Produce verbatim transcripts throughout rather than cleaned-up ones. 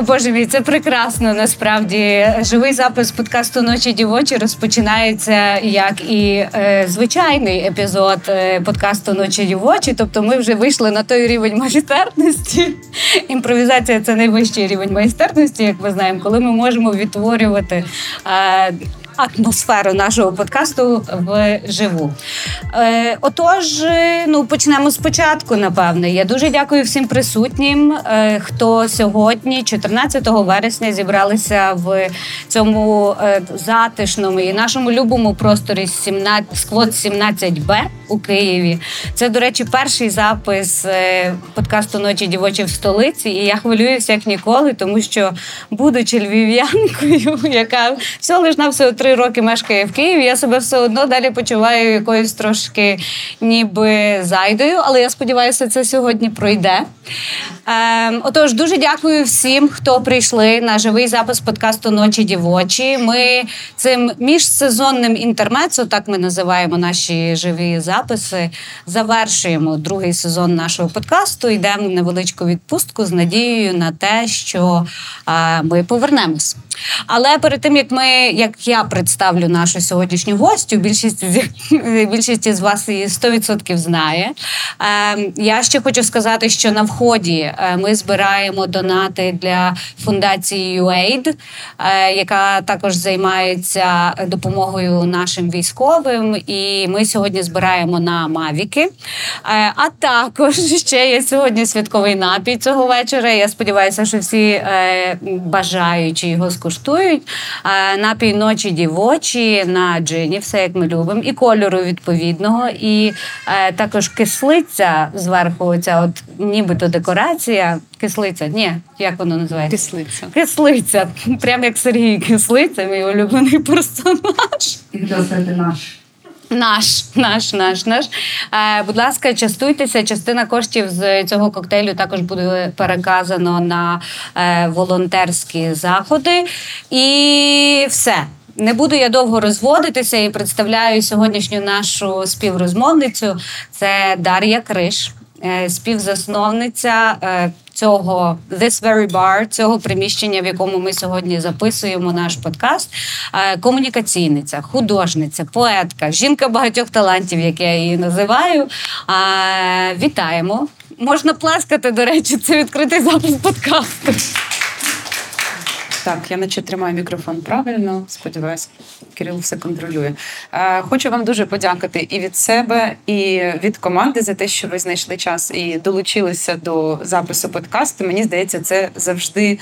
О, Боже мій, це прекрасно, насправді. Живий запис подкасту «Ночі дівочі» розпочинається як і е, звичайний епізод е, подкасту «Ночі дівочі», тобто ми вже вийшли на той рівень майстерності. Імпровізація – це найвищий рівень майстерності, як ми знаємо, коли ми можемо відтворювати е, атмосферу нашого подкасту вживу. Е, отож, ну, почнемо спочатку, напевне. Я дуже дякую всім присутнім, е, хто сьогодні, чотирнадцятого вересня, зібралися в цьому е, затишному і нашому любому просторі сімнадцять, Squat сімнадцять Б у Києві. Це, до речі, перший запис е, подкасту «Ночі дівочі» в столиці, і я хвилююся як ніколи, тому що, будучи львів'янкою, яка все лиш на все три роки мешкає в Києві, я себе все одно далі почуваю якоюсь трошки ніби зайдою, але я сподіваюся, це сьогодні пройде. Ем, отож, дуже дякую всім, хто прийшли на живий запис подкасту «Ночі дівочі». Ми цим міжсезонним інтермецо, так ми називаємо наші живі записи, завершуємо другий сезон нашого подкасту, йдемо в невеличку відпустку з надією на те, що е, ми повернемось. Але перед тим, як ми, як я представлю нашу сьогоднішню гостю, більшість, більшість із вас її сто відсотків знає. Е, я ще хочу сказати, що на вході ми збираємо донати для фундації UAid, е, яка також займається допомогою нашим військовим. І ми сьогодні збираємо на Мавіки. Е, а також ще є сьогодні святковий напій цього вечора. Я сподіваюся, що всі е, бажаючі його скуштують. Е, напій «Ночі дівочі» на джині, все як ми любимо, і кольору відповідного, і е, також кислиця зверху, ця от нібито декорація. Кислиця, ні, як воно називається? Кислиця. Кислиця, прям як Сергій Кислиця, мій улюблений персонаж. І досить наш. Наш, наш, наш, наш. Е, будь ласка, частуйтеся. Частина коштів з цього коктейлю також буде переказано на е, волонтерські заходи. І все. Не буду я довго розводитися і представляю сьогоднішню нашу співрозмовницю. Це Дар'я Криж, е, співзасновниця е, цього This Very Bar, цього приміщення, в якому ми сьогодні записуємо наш подкаст, комунікаційниця, художниця, поетка, жінка багатьох талантів, як я її називаю. Вітаємо. Можна плескати, до речі, це відкритий запис подкасту. Так, я наче тримаю мікрофон правильно, сподіваюся, Кирил все контролює. Хочу вам дуже подякувати і від себе, і від команди за те, що ви знайшли час і долучилися до запису подкасту. Мені здається, це завжди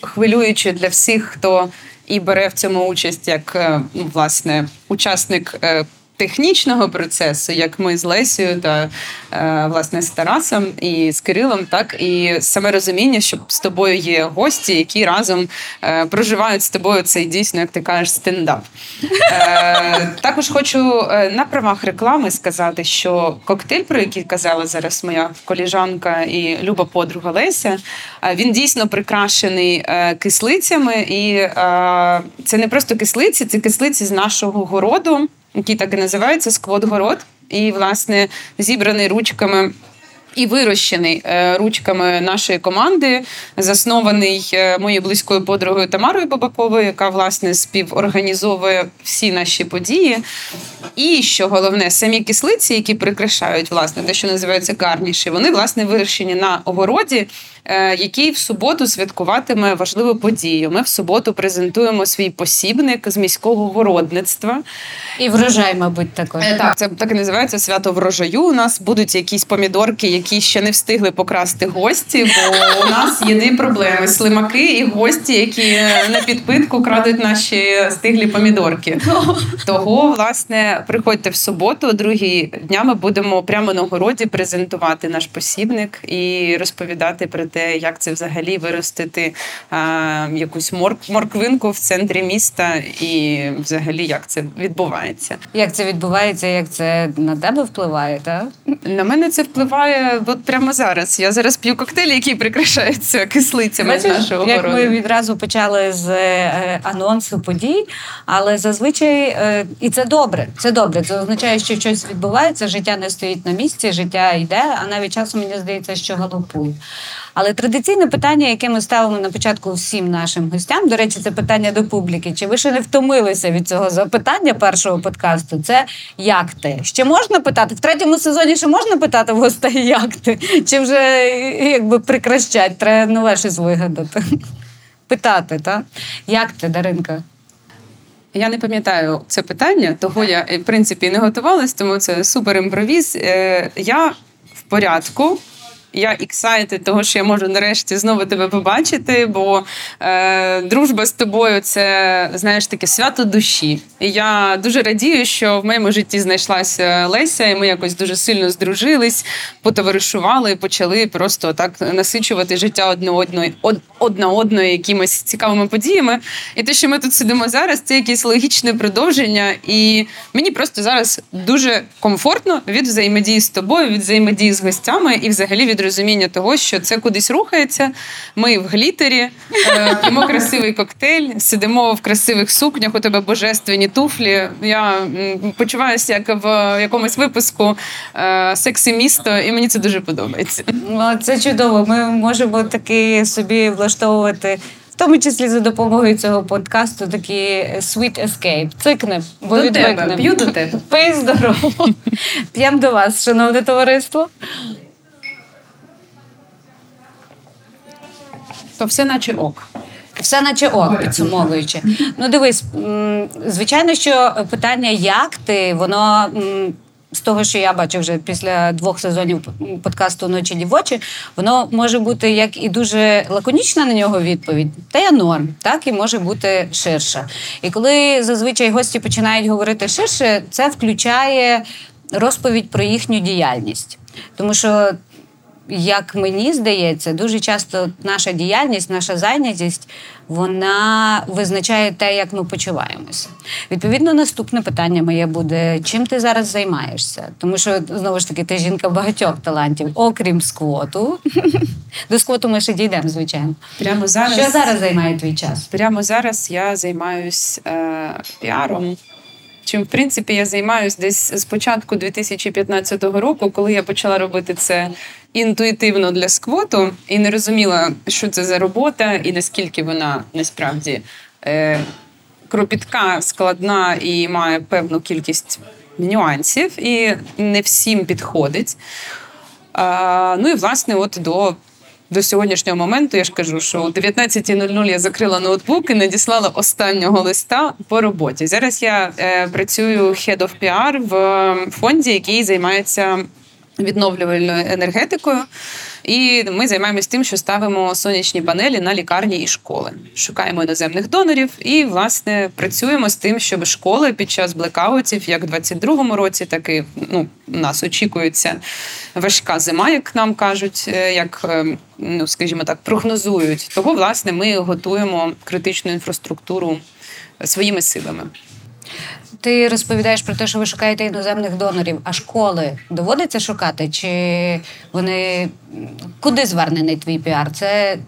хвилююче для всіх, хто і бере в цьому участь як, ну, власне, учасник технічного процесу, як ми з Лесею та, е, власне, з Тарасом і з Кирилом, так, і саме розуміння, що з тобою є гості, які разом е, проживають з тобою цей, дійсно, як ти кажеш, стендап. Е, також хочу е, на правах реклами сказати, що коктейль, про який казала зараз моя коліжанка і люба подруга Леся, е, він дійсно прикрашений е, кислицями, і е, це не просто кислиці, це кислиці з нашого городу, який так і називається «Сквот-город», і, власне, зібраний ручками і вирощений ручками нашої команди, заснований моєю близькою подругою Тамарою Бабаковою, яка, власне, співорганізовує всі наші події. І, що головне, самі кислиці, які прикрашають, власне, те, що називається гарніші, вони, власне, вирощені на огороді, який в суботу святкуватиме важливу подію. Ми в суботу презентуємо свій посібник з міського городництва. І врожай, мабуть, також. Так, це так і називається «Свято врожаю». У нас будуть якісь помідорки, які ще не встигли покрасти гості, бо у нас є дві проблеми. Слимаки і гості, які на підпитку крадуть наші стиглі помідорки. Того, власне, приходьте в суботу, другі дня ми будемо прямо на городі презентувати наш посібник і розповідати про те, як це взагалі виростити а, якусь морк- морквинку в центрі міста і взагалі як це відбувається. Як це відбувається, як це на тебе впливає, так? На мене це впливає от прямо зараз. Я зараз п'ю коктейлі, які прикрашаються кислицями Бачиш, з нашого городу. Як ми відразу почали з е, анонсу подій, але зазвичай, е, і це добре, це добре, це означає, що щось відбувається, життя не стоїть на місці, життя йде, а навіть часом, мені здається, що галопує. Але традиційне питання, яке ми ставимо на початку всім нашим гостям, до речі, це питання до публіки. Чи ви ще не втомилися від цього запитання першого подкасту? Це «Як ти?». Ще можна питати? В третьому сезоні ще можна питати в гостей «Як ти?». Чи вже, якби, прикращать? Треба нове щось вигадати. Питати, так? Як ти, Даринка? Я не пам'ятаю це питання, того я, в принципі, не готувалась, тому це суперімпровіз. Я в порядку. Я excited того, що я можу нарешті знову тебе побачити, бо е, дружба з тобою – це, знаєш, таке свято душі. І я дуже радію, що в моєму житті знайшлася Леся, і ми якось дуже сильно здружились, потоваришували, почали просто так насичувати життя одне одної, од, одна одної якимись цікавими подіями. І те, що ми тут сидимо зараз, це якесь логічне продовження. І мені просто зараз дуже комфортно від взаємодії з тобою, від взаємодії з гостями і взагалі від розуміння того, що це кудись рухається. Ми в глітері, п'ємо красивий коктейль, сидимо в красивих сукнях, у тебе божественні туфлі. Я почуваюся, як в якомусь випуску «Сексі місто», і мені це дуже подобається. Це чудово. Ми можемо таки собі влаштовувати, в тому числі за допомогою цього подкасту, такі «Sweet Escape». Цикнем, бо до відвикнем. Тебе. П'ю до тебе. Пий здорово. П'ємо до вас, шановне товариство. То все наче ок. Все наче ок, підсумовуючи. Ну дивись, звичайно, що питання «Як ти?», воно, з того, що я бачу вже після двох сезонів подкасту «Ночі дівочі», воно може бути як і дуже лаконічна на нього відповідь, та я норм, так і може бути ширша. І коли зазвичай гості починають говорити ширше, це включає розповідь про їхню діяльність. Тому що, як мені здається, дуже часто наша діяльність, наша зайнятість, вона визначає те, як ми почуваємося. Відповідно, наступне питання моє буде: чим ти зараз займаєшся? Тому що, знову ж таки, ти жінка багатьох талантів, окрім сквоту. До сквоту ми ще дійдемо, звичайно. Прямо зараз... Що зараз займає твій час? Прямо зараз я займаюсь е- піаром. Чим, в принципі, я займаюсь десь з початку дві тисячі п'ятнадцятого року, коли я почала робити це інтуїтивно для сквоту і не розуміла, що це за робота і наскільки вона насправді е, кропітка, складна і має певну кількість нюансів, і не всім підходить. А, ну і, власне, от до... До сьогоднішнього моменту, я ж кажу, що о дев'ятнадцята нуль нуль я закрила ноутбук і надіслала останнього листа по роботі. Зараз я е, працюю Head of пі ар в фонді, який займається відновлювальною енергетикою. І ми займаємось тим, що ставимо сонячні панелі на лікарні і школи. Шукаємо іноземних донорів і, власне, працюємо з тим, щоб школи під час блекаутів, як у двадцять другому році, так і, ну, нас очікується важка зима, як нам кажуть, як, ну, скажімо так, прогнозують. Того, власне, ми готуємо критичну інфраструктуру своїми силами. Ти розповідаєш про те, що ви шукаєте іноземних донорів, а школи доводиться шукати? Чи вони... Куди звернений твій піар? Це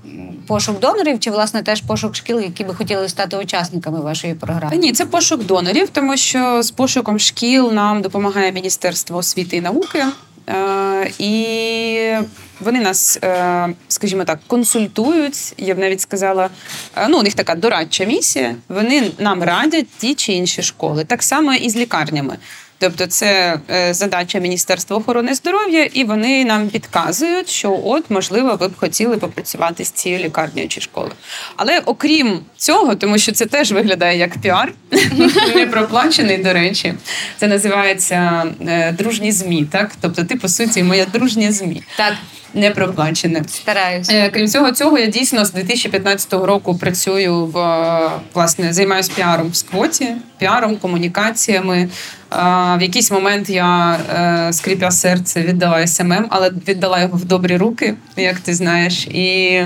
пошук донорів чи, власне, теж пошук шкіл, які би хотіли стати учасниками вашої програми? Ні, це пошук донорів, тому що з пошуком шкіл нам допомагає Міністерство освіти і науки. І вони нас, скажімо так, консультують, я б навіть сказала, ну, у них така дорадча місія, вони нам радять ті чи інші школи, так само і з лікарнями. Тобто це задача Міністерства охорони здоров'я, і вони нам підказують, що от, можливо, ви б хотіли попрацювати з цією лікарнею чи школою. Але окрім цього, тому що це теж виглядає як піар, не проплачений, до речі, це називається дружні ЗМІ, так? Тобто ти, по суті, моя дружня ЗМІ. Так. Не проплачене. Стараюся. Крім цього, цього я дійсно з дві тисячі п'ятнадцятого року працюю в, власне, займаюсь піаром в сквоті, піаром, комунікаціями. В якийсь момент я, скрипя серце, віддала ес ем ем, але віддала його в добрі руки, як ти знаєш. І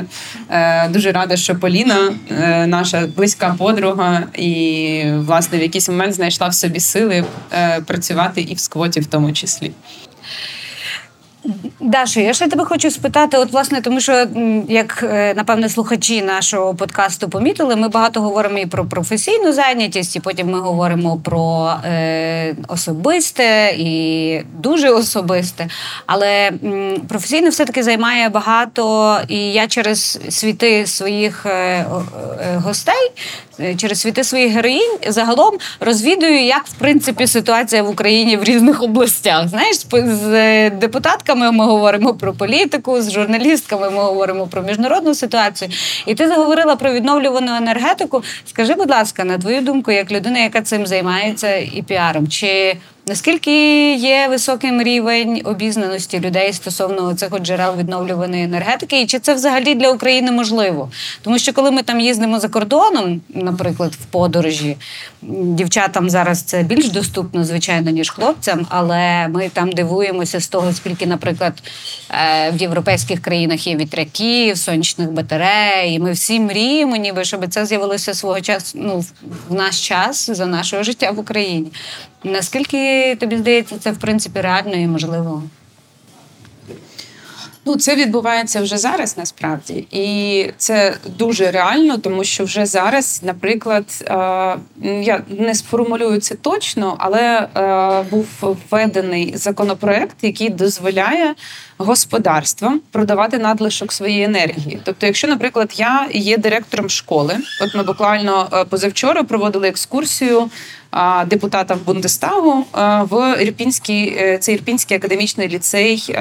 дуже рада, що Поліна, наша близька подруга, і, власне, в якийсь момент знайшла в собі сили працювати і в сквоті в тому числі. Даша, я ще тебе хочу спитати, от власне, тому що, як, напевне, слухачі нашого подкасту помітили, ми багато говоримо і про професійну зайнятість, і потім ми говоримо про е, особисте і дуже особисте. Але м, професійне все-таки займає багато, і я через світи своїх е, гостей, через світи своїх героїнь загалом розвідую, як, в принципі, ситуація в Україні в різних областях. Знаєш, з депутатками ми говоримо про політику, з журналістками ми говоримо про міжнародну ситуацію. І ти заговорила про відновлювану енергетику. Скажи, будь ласка, на твою думку, як людина, яка цим займається і піаром, чи наскільки є високим рівень обізнаності людей стосовно цих от джерел відновлюваної енергетики? І чи це взагалі для України можливо? Тому що коли ми там їздимо за кордоном, наприклад, в подорожі, дівчатам зараз це більш доступно, звичайно, ніж хлопцям, але ми там дивуємося з того, скільки, наприклад, в європейських країнах є вітряків, сонячних батарей, і ми всі мріємо, ніби, щоб це з'явилося свого часу, ну, в наш час, за нашого життя в Україні. Наскільки, тобі здається, це, в принципі, реально і можливо? Ну, це відбувається вже зараз, насправді. І це дуже реально, тому що вже зараз, наприклад, я не сформулюю це точно, але був введений законопроект, який дозволяє господарствам продавати надлишок своєї енергії. Тобто, якщо, наприклад, я є директором школи, от ми буквально позавчора проводили екскурсію депутата в Бундестагу в Ірпінський, це Ірпінський академічний ліцей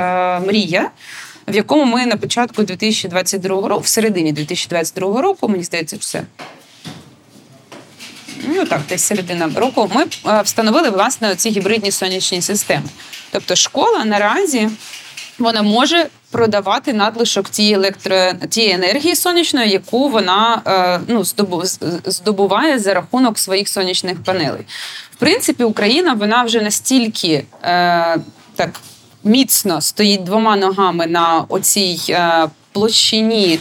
Мрія, в якому ми на початку дві тисячі двадцять другого року, в середині дві тисячі двадцять другого року, мені здається, все. Ну так, десь середина року, ми встановили, власне, ці гібридні сонячні системи. Тобто школа наразі, вона може продавати надлишок тієї електро... тієї енергії сонячної, яку вона ну, здобуває за рахунок своїх сонячних панелей. В принципі, Україна, вона вже настільки е... так міцно стоїть двома ногами на оцій е... площині е...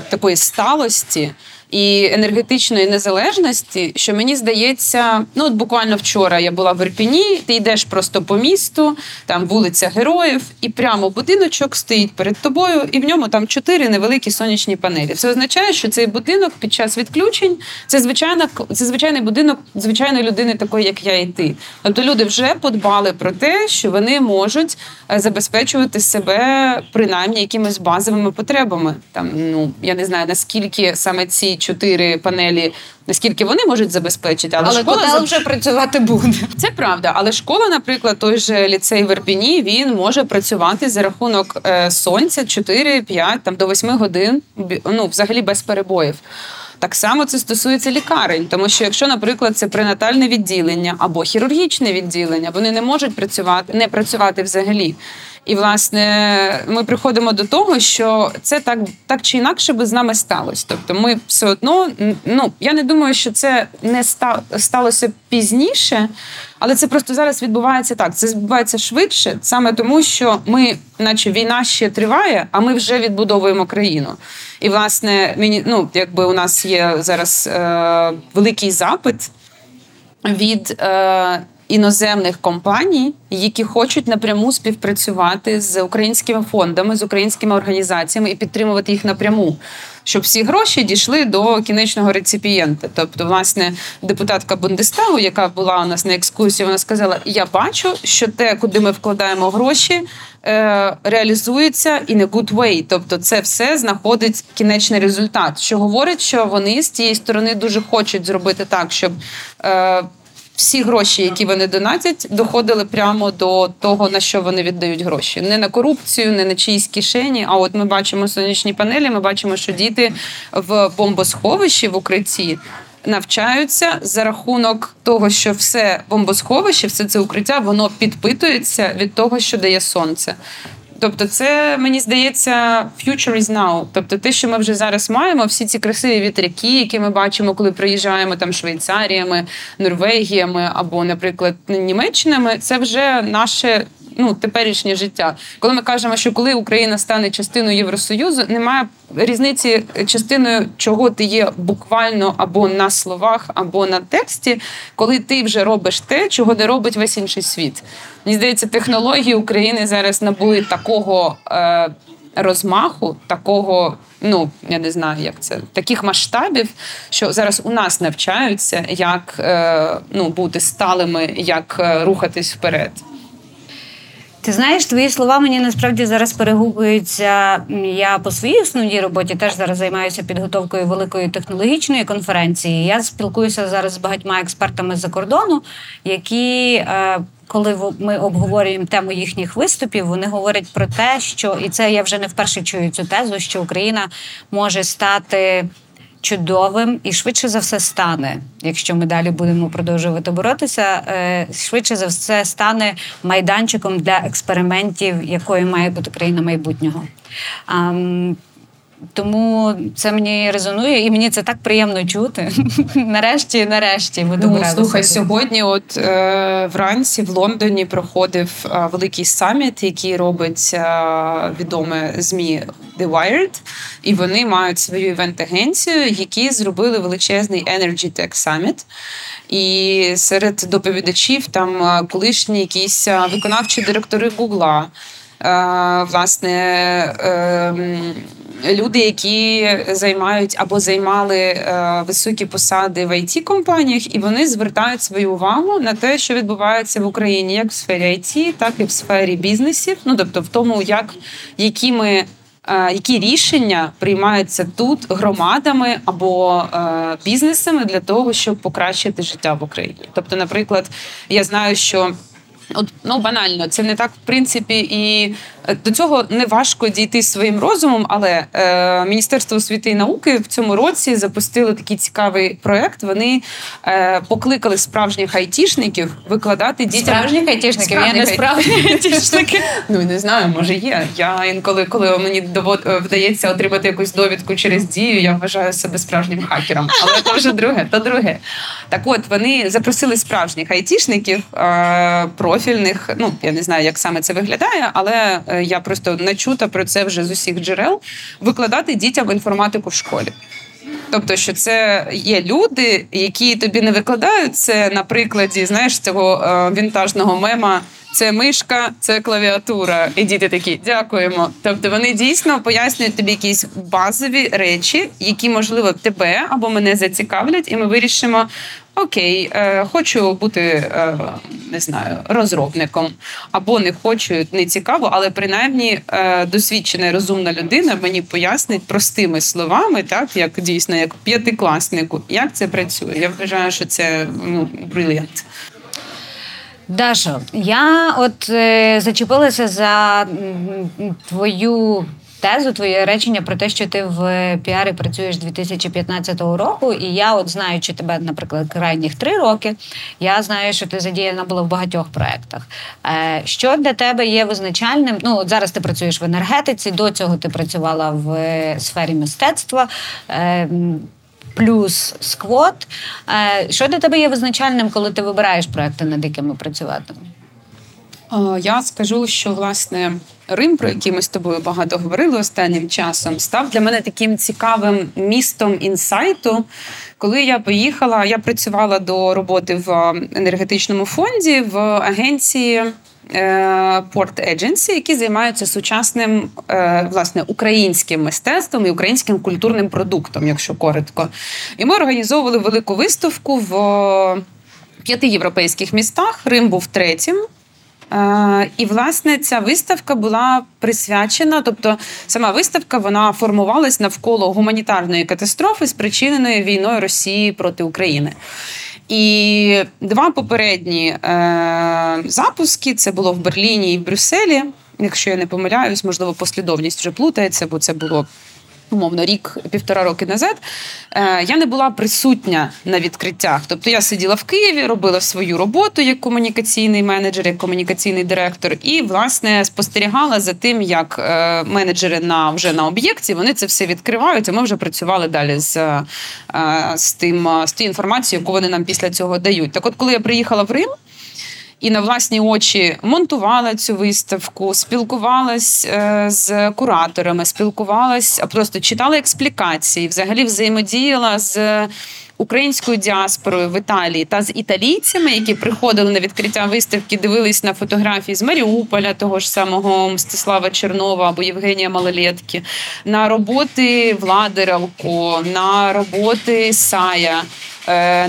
такої сталості і енергетичної незалежності, що мені здається, ну от буквально вчора я була в Ірпіні, ти йдеш просто по місту, там вулиця Героїв, і прямо будиночок стоїть перед тобою, і в ньому там чотири невеликі сонячні панелі. Це означає, що цей будинок під час відключень, це, звичайна, це звичайний будинок звичайної людини, такої, як я і ти. Тобто люди вже подбали про те, що вони можуть забезпечувати себе принаймні якимись базовими потребами. Там, ну, я не знаю, наскільки саме ці чотири панелі, наскільки вони можуть забезпечити, але, але школа зав... вже працювати буде. Це правда, але школа, наприклад, той же ліцей в Ірпіні, він може працювати за рахунок сонця чотири-п'ять, там, до восьми годин, ну, взагалі без перебоїв. Так само це стосується лікарень, тому що якщо, наприклад, це пренатальне відділення або хірургічне відділення, вони не можуть працювати, не працювати взагалі. І, власне, ми приходимо до того, що це так, так чи інакше би з нами сталося. Тобто ми все одно, ну, я не думаю, що це не сталося пізніше, але це просто зараз відбувається так. Це відбувається швидше, саме тому, що ми, наче війна ще триває, а ми вже відбудовуємо країну. І, власне, мені, ну, якби у нас є зараз е- великий запит від... Е- іноземних компаній, які хочуть напряму співпрацювати з українськими фондами, з українськими організаціями і підтримувати їх напряму, щоб всі гроші дійшли до кінечного реципієнта. Тобто, власне, депутатка Бундестагу, яка була у нас на екскурсії, вона сказала, я бачу, що те, куди ми вкладаємо гроші, реалізується in a good way. Тобто це все знаходить кінечний результат, що говорить, що вони з тієї сторони дуже хочуть зробити так, щоб всі гроші, які вони донатять, доходили прямо до того, на що вони віддають гроші. Не на корупцію, не на чиїсь кишені, а от ми бачимо сонячні панелі, ми бачимо, що діти в бомбосховищі, в укритті навчаються за рахунок того, що все бомбосховище, все це укриття, воно підпитується від того, що дає сонце. Тобто це, мені здається, future is now. Тобто те, що ми вже зараз маємо, всі ці красиві вітряки, які ми бачимо, коли проїжджаємо там Швейцаріями, Норвегіями або, наприклад, Німеччинами, це вже наше ну, теперішнє життя. Коли ми кажемо, що коли Україна стане частиною Євросоюзу, немає різниці частиною, чого ти є буквально або на словах, або на тексті, коли ти вже робиш те, чого не робить весь інший світ. Мені здається, технології України зараз набули такого е, розмаху, такого, ну, я не знаю, як це, таких масштабів, що зараз у нас навчаються, як е, ну, бути сталими, як е, рухатись вперед. Ти знаєш, твої слова мені насправді зараз перегукуються. Я по своїй основній роботі теж зараз займаюся підготовкою великої технологічної конференції. Я спілкуюся зараз з багатьма експертами з-за кордону, які... Е, коли ми обговорюємо тему їхніх виступів, вони говорять про те, що, і це я вже не вперше чую цю тезу, що Україна може стати чудовим і швидше за все стане, якщо ми далі будемо продовжувати боротися, швидше за все стане майданчиком для експериментів, якою має бути країна майбутнього. Тому це мені резонує, і мені це так приємно чути. Нарешті, нарешті. Ми ну, слухай, сьогодні от е, вранці в Лондоні проходив е, великий саміт, який робить е, відоме ЗМІ The Wired, і вони мають свою івент-агенцію, які зробили величезний Energy Tech Summit. І серед доповідачів там колишні якісь виконавчі директори Google, е, власне, е, люди, які займають або займали е, високі посади в ай ті-компаніях, і вони звертають свою увагу на те, що відбувається в Україні як в сфері ай ті, так і в сфері бізнесів. Ну, тобто в тому, як, які, ми, е, які рішення приймаються тут громадами або е, бізнесами для того, щоб покращити життя в Україні. Тобто, наприклад, я знаю, що От, ну, банально, це не так, в принципі, і до цього не важко дійти своїм розумом, але е, Міністерство освіти і науки в цьому році запустило такий цікавий проєкт. Вони е, покликали справжніх айтішників викладати дітям... Справжніх айтішників? Я не справжні айтішники. Ну, не знаю, може є. Я інколи, коли мені довод... вдається отримати якусь довідку через Дію, я вважаю себе справжнім хакером. Але то вже друге, то друге. Так от, вони запросили справжніх айтішників е, про профільних, ну, я не знаю, як саме це виглядає, але я просто начута про це вже з усіх джерел, викладати дітям інформатику в школі. Тобто, що це є люди, які тобі не викладають це на прикладі, знаєш, цього е, вінтажного мема «це мишка, це клавіатура». І діти такі «дякуємо». Тобто, вони дійсно пояснюють тобі якісь базові речі, які, можливо, тебе або мене зацікавлять, і ми вирішимо «окей, е, хочу бути, е, не знаю, розробником». Або «не хочу, не цікаво», але принаймні е, досвідчена розумна людина мені пояснить простими словами, так, як дійсно, як п'ятикласнику, як це працює. Я вважаю, що це, ну, бриліант. Дашо, я от е, зачепилася за твою тезу, твоє речення про те, що ти в піарі працюєш з дві тисячі п'ятнадцятого року, і я от знаючи тебе, наприклад, крайніх три роки, я знаю, що ти задіяна була в багатьох проєктах. Е, що для тебе є визначальним? Ну, от зараз ти працюєш в енергетиці, до цього ти працювала в е, сфері мистецтва, е, плюс сквот. Що для тебе є визначальним, коли ти вибираєш проекти, над якими працювати? Я скажу, що, власне, Рим, про який ми з тобою багато говорили останнім часом, став для мене таким цікавим містом інсайту. Коли я поїхала, я працювала до роботи в енергетичному фонді, в агенції Port Agency, які займаються сучасним, власне, українським мистецтвом і українським культурним продуктом, якщо коротко. І ми організовували велику виставку в п'яти європейських містах. Рим був третім. І, власне, ця виставка була присвячена, тобто сама виставка, вона формувалась навколо гуманітарної катастрофи, спричиненої війною Росії проти України. І два попередні е, запуски, це було в Берліні і в Брюсселі, якщо я не помиляюсь, можливо, послідовність вже плутається, бо це було, умовно, рік-півтора роки назад, е, я не була присутня на відкриттях. Тобто я сиділа в Києві, робила свою роботу як комунікаційний менеджер, як комунікаційний директор і, власне, спостерігала за тим, як е, менеджери на, вже на об'єкті, вони це все відкривають, а ми вже працювали далі з, е, з, тим, з тією інформацією, яку вони нам після цього дають. Так от, коли я приїхала в Рим, і на власні очі монтувала цю виставку, спілкувалась з кураторами, спілкувалась, а просто читала експлікації, взагалі взаємодіяла з українською діаспорою в Італії та з італійцями, які приходили на відкриття виставки, дивились на фотографії з Маріуполя, того ж самого Мстислава Чернова або Євгенія Малолетки, на роботи Влади Ралко, на роботи Сая,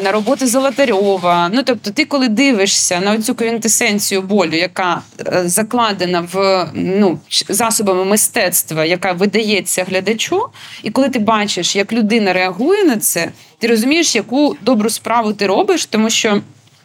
на роботи Золотарьова. Ну, тобто ти, коли дивишся на цю квінтесенцію болю, яка закладена в, ну, засобами мистецтва, яка видається глядачу, і коли ти бачиш, як людина реагує на це, ти розумієш, яку добру справу ти робиш, тому що,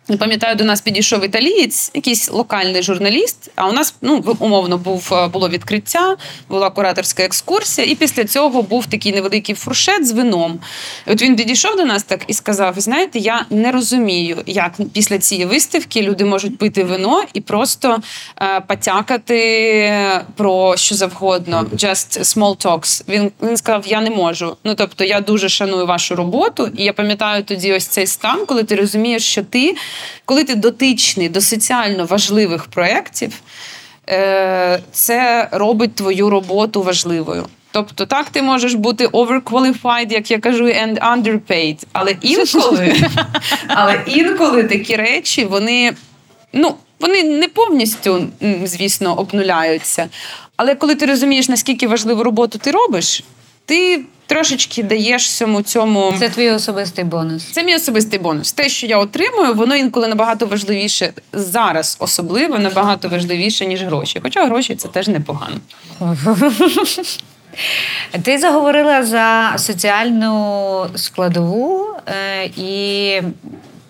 я пам'ятаю, до нас підійшов італієць, якийсь локальний журналіст, а у нас, ну, умовно, був, було відкриття, була кураторська екскурсія, і після цього був такий невеликий фуршет з вином. І от він підійшов до нас так і сказав: знаєте, я не розумію, як після цієї виставки люди можуть пити вино і просто е, потякати про що завгодно, just small talks. Він, він сказав, я не можу. Ну, тобто, я дуже шаную вашу роботу, і я пам'ятаю тоді ось цей стан, коли ти розумієш, що ти коли ти дотичний до соціально важливих проєктів, це робить твою роботу важливою. Тобто так ти можеш бути overqualified, як я кажу, and underpaid. Але інколи, але інколи такі речі, вони, ну, вони не повністю, звісно, обнуляються. Але коли ти розумієш, наскільки важливу роботу ти робиш, ти трошечки даєш всьому цьому... Це твій особистий бонус. Це мій особистий бонус. Те, що я отримую, воно інколи набагато важливіше, зараз особливо, набагато важливіше, ніж гроші. Хоча гроші – це теж непогано. Ти заговорила за соціальну складову, і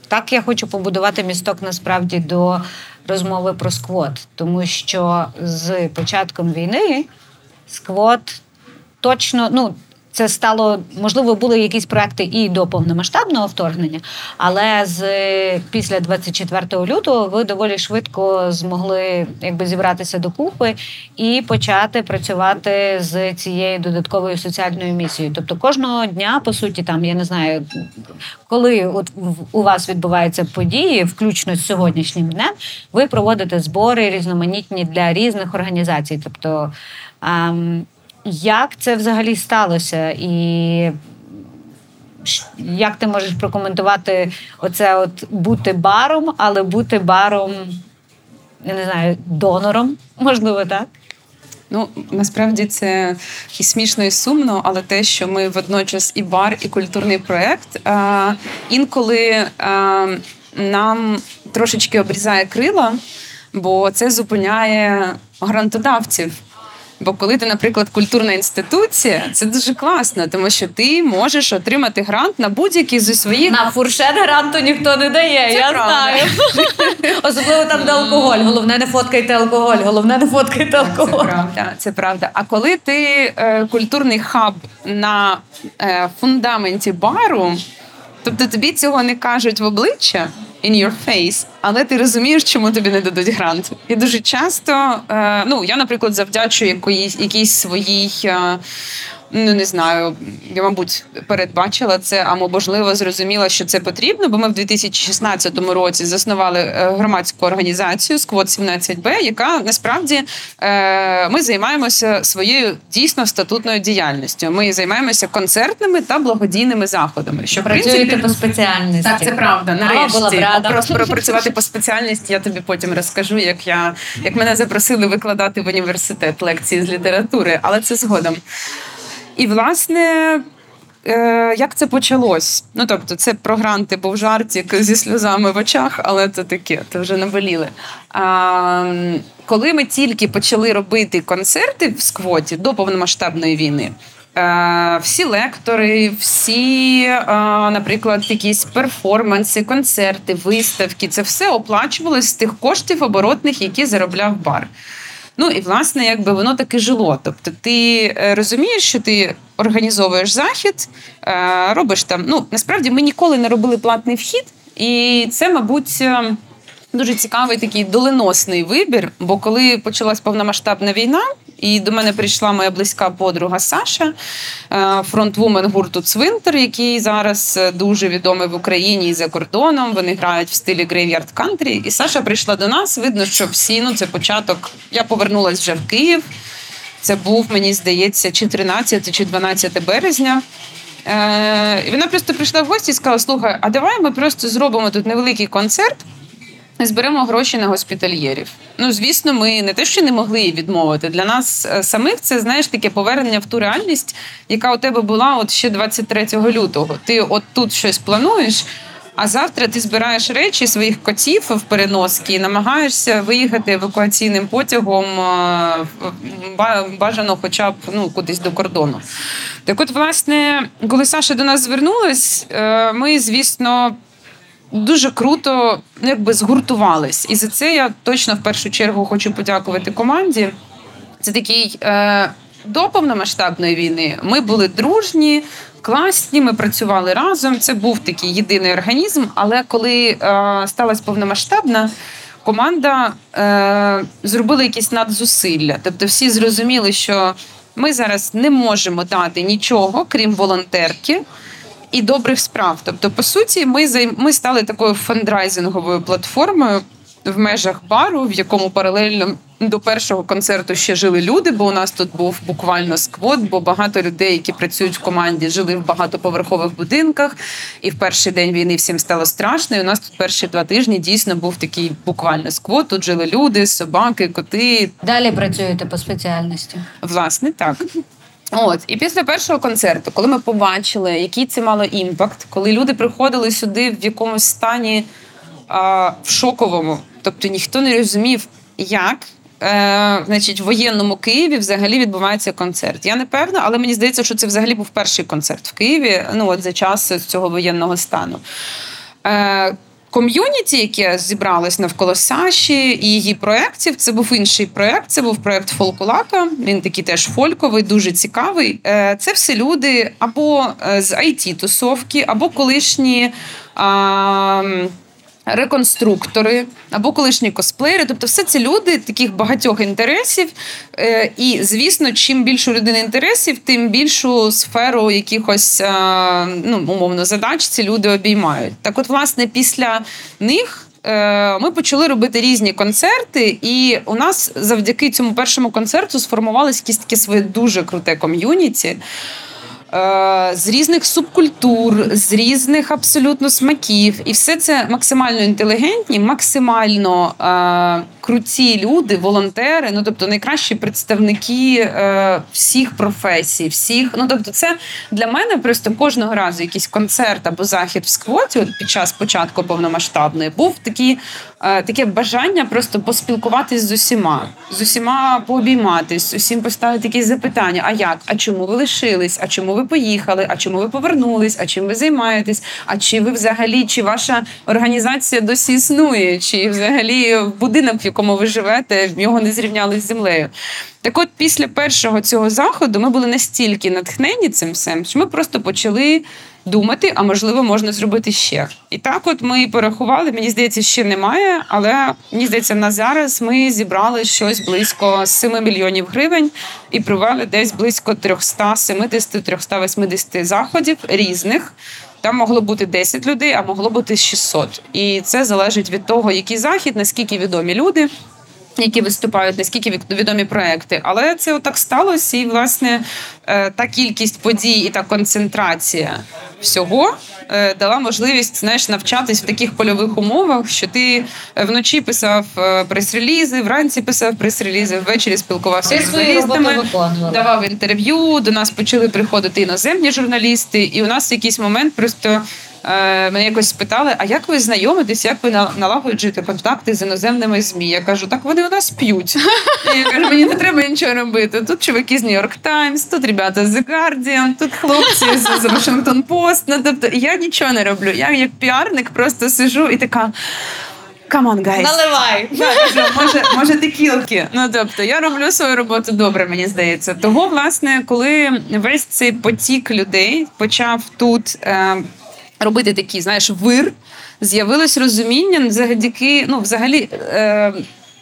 так я хочу побудувати місток, насправді, до розмови про сквот. Тому що з початком війни сквот точно... ну, це стало, можливо, були якісь проекти і до повномасштабного вторгнення, але з після двадцять четвертого лютого ви доволі швидко змогли, якби, зібратися докупи і почати працювати з цією додатковою соціальною місією. Тобто кожного дня, по суті, там, я не знаю, коли от у вас відбуваються події, включно з сьогоднішнім днем, ви проводите збори різноманітні для різних організацій. Тобто, ем, як це взагалі сталося? І як ти можеш прокоментувати оце от бути баром, але бути баром, я не знаю, донором, можливо, так? Ну, насправді це і смішно, і сумно, але те, що ми водночас і бар, і культурний проєкт, інколи нам трошечки обрізає крила, бо це зупиняє грантодавців. Бо коли ти, наприклад, культурна інституція, це дуже класно, тому що ти можеш отримати грант на будь-який зі своїх... На фуршет гранту ніхто не дає, це я правда. Знаю. Особливо там, де алкоголь. Головне, не фоткайте алкоголь. Головне, не фоткайте алкоголь. Це правда, це правда. А коли ти е, культурний хаб на е, фундаменті бару, тобто тобі цього не кажуть в обличчя, in your face, але ти розумієш, чому тобі не дадуть грант. І дуже часто, ну, я, наприклад, завдячую якоїсь, якійсь своїй, ну, не знаю, я, мабуть, передбачила це, а, можливо, зрозуміла, що це потрібно, бо ми в дві тисячі шістнадцятому році заснували громадську організацію «Squat сімнадцять Б», яка, насправді, ми займаємося своєю дійсно статутною діяльністю. Ми займаємося концертними та благодійними заходами. Що, працюєте, в принципі, по спеціальності. Так, це правда, нарешті. Просто пропрацювати по спеціальності я тобі потім розкажу, як, я, як мене запросили викладати в університет лекції з літератури, але це згодом. І, власне, як це почалось? Ну, тобто, це про гранти був жартик зі сльозами в очах, але це таке, це вже наболіли. А, коли ми тільки почали робити концерти в сквоті до повномасштабної війни, всі лектори, всі, наприклад, якісь перформанси, концерти, виставки, це все оплачувалось з тих коштів оборотних, які заробляв бар. Ну і, власне, якби воно таки жило. Тобто ти розумієш, що ти організовуєш захід, робиш там... Ну, насправді, ми ніколи не робили платний вхід, і це, мабуть, дуже цікавий такий доленосний вибір, бо коли почалась повномасштабна війна, І до мене прийшла моя близька подруга Саша, фронтвумен гурту «Цвинтер», який зараз дуже відомий в Україні і за кордоном. Вони грають в стилі Graveyard Country. І Саша прийшла до нас, видно, що всі, ну це початок, я повернулася вже в Київ. Це був, мені здається, чи тринадцяте, чи дванадцяте березня. І вона просто прийшла в гості і сказала: слухай, а давай ми просто зробимо тут невеликий концерт, зберемо гроші на госпітальєрів. Ну, звісно, ми не те, що не могли її відмовити. Для нас самих це, знаєш, таке повернення в ту реальність, яка у тебе була от ще двадцять третього лютого. Ти от тут щось плануєш, а завтра ти збираєш речі своїх котів в переноски і намагаєшся виїхати евакуаційним потягом, бажано хоча б ну, кудись до кордону. Так от, власне, коли Саша до нас звернулась, ми, звісно, дуже круто якби згуртувались. І за це я точно в першу чергу хочу подякувати команді. Це такий е, до повномасштабної війни. Ми були дружні, класні, ми працювали разом. Це був такий єдиний організм. Але коли е, сталася повномасштабна, команда е, зробила якісь надзусилля. Тобто всі зрозуміли, що ми зараз не можемо дати нічого, крім волонтерки і добрих справ. Тобто, по суті, ми займ... ми стали такою фандрайзинговою платформою в межах бару, в якому паралельно до першого концерту ще жили люди, бо у нас тут був буквально сквот, бо багато людей, які працюють в команді, жили в багатоповерхових будинках, і в перший день війни всім стало страшно, і у нас тут перші два тижні дійсно був такий буквально сквот, тут жили люди, собаки, коти. Далі працюєте по спеціальності? Власне, так. От, і після першого концерту, коли ми побачили, який це мало імпакт, коли люди приходили сюди в якомусь стані а, в шоковому, тобто ніхто не розумів, як е, значить, в воєнному Києві взагалі відбувається концерт. Я не певна, але мені здається, що це взагалі був перший концерт в Києві, ну от за час цього воєнного стану. Е, Ком'юніті, яке зібралось навколо Саші і її проєктів, це був інший проєкт, це був проєкт «Фолкулака», він такий теж фольковий, дуже цікавий. Це всі люди або з ай ті-тусовки, або колишні а, реконструктори, або колишні косплеєри. Тобто все це люди таких багатьох інтересів. І, звісно, чим більше у людини інтересів, тим більшу сферу якихось, ну, умовно, задач ці люди обіймають. Так от, власне, після них ми почали робити різні концерти, і у нас завдяки цьому першому концерту сформувалось якесь таке своє дуже круте ком'юніті, з різних субкультур, з різних абсолютно смаків. І все це максимально інтелігентні, максимально е- круті люди, волонтери, ну, тобто найкращі представники е- всіх професій, всіх. Ну, тобто це для мене просто кожного разу якийсь концерт або захід в сквоті от під час початку повномасштабної був такі, е- таке бажання просто поспілкуватись з усіма, з усіма пообійматись, усім поставити якісь запитання. А як? А чому ви лишились? А чому ви поїхали, а чому ви повернулись, а чим ви займаєтесь, а чи ви взагалі, чи ваша організація досі існує, чи взагалі будинок, в якому ви живете, в нього не зрівняли з землею. Так от, після першого цього заходу ми були настільки натхнені цим всім, що ми просто почали думати, а можливо можна зробити ще. І так от ми порахували, мені здається, ще немає, але мені здається, на зараз ми зібрали щось близько сім мільйонів гривень і провели десь близько триста сімдесят - триста вісімдесят заходів різних. Там могло бути десять людей, а могло бути шістсот. І це залежить від того, який захід, наскільки відомі люди, які виступають, наскільки відомі проекти. Але це отак сталося, і, власне, та кількість подій і та концентрація всього дала можливість, знаєш, навчатись в таких польових умовах, що ти вночі писав прес-релізи, вранці писав прес-релізи, ввечері спілкувався з журналістами, давав інтерв'ю, до нас почали приходити іноземні журналісти, і у нас в якийсь момент просто мене якось спитали, а як ви знайомитесь, як ви налагоджуєте контакти з іноземними ЗМІ? Я кажу, так вони у нас п'ють. І я кажу, мені не треба нічого робити. Тут чуваки з New York Times, тут ребята з The Guardian, тут хлопці з Washington Post. Ну, тобто я нічого не роблю. Я як піарник просто сижу і така... Come on, guys. Наливай. Да, може, може текілки. Ну, тобто, я роблю свою роботу добре, мені здається. Того, власне, коли весь цей потік людей почав тут... Е- робити такий, знаєш, вир, з'явилось розуміння завдяки, ну, взагалі, е,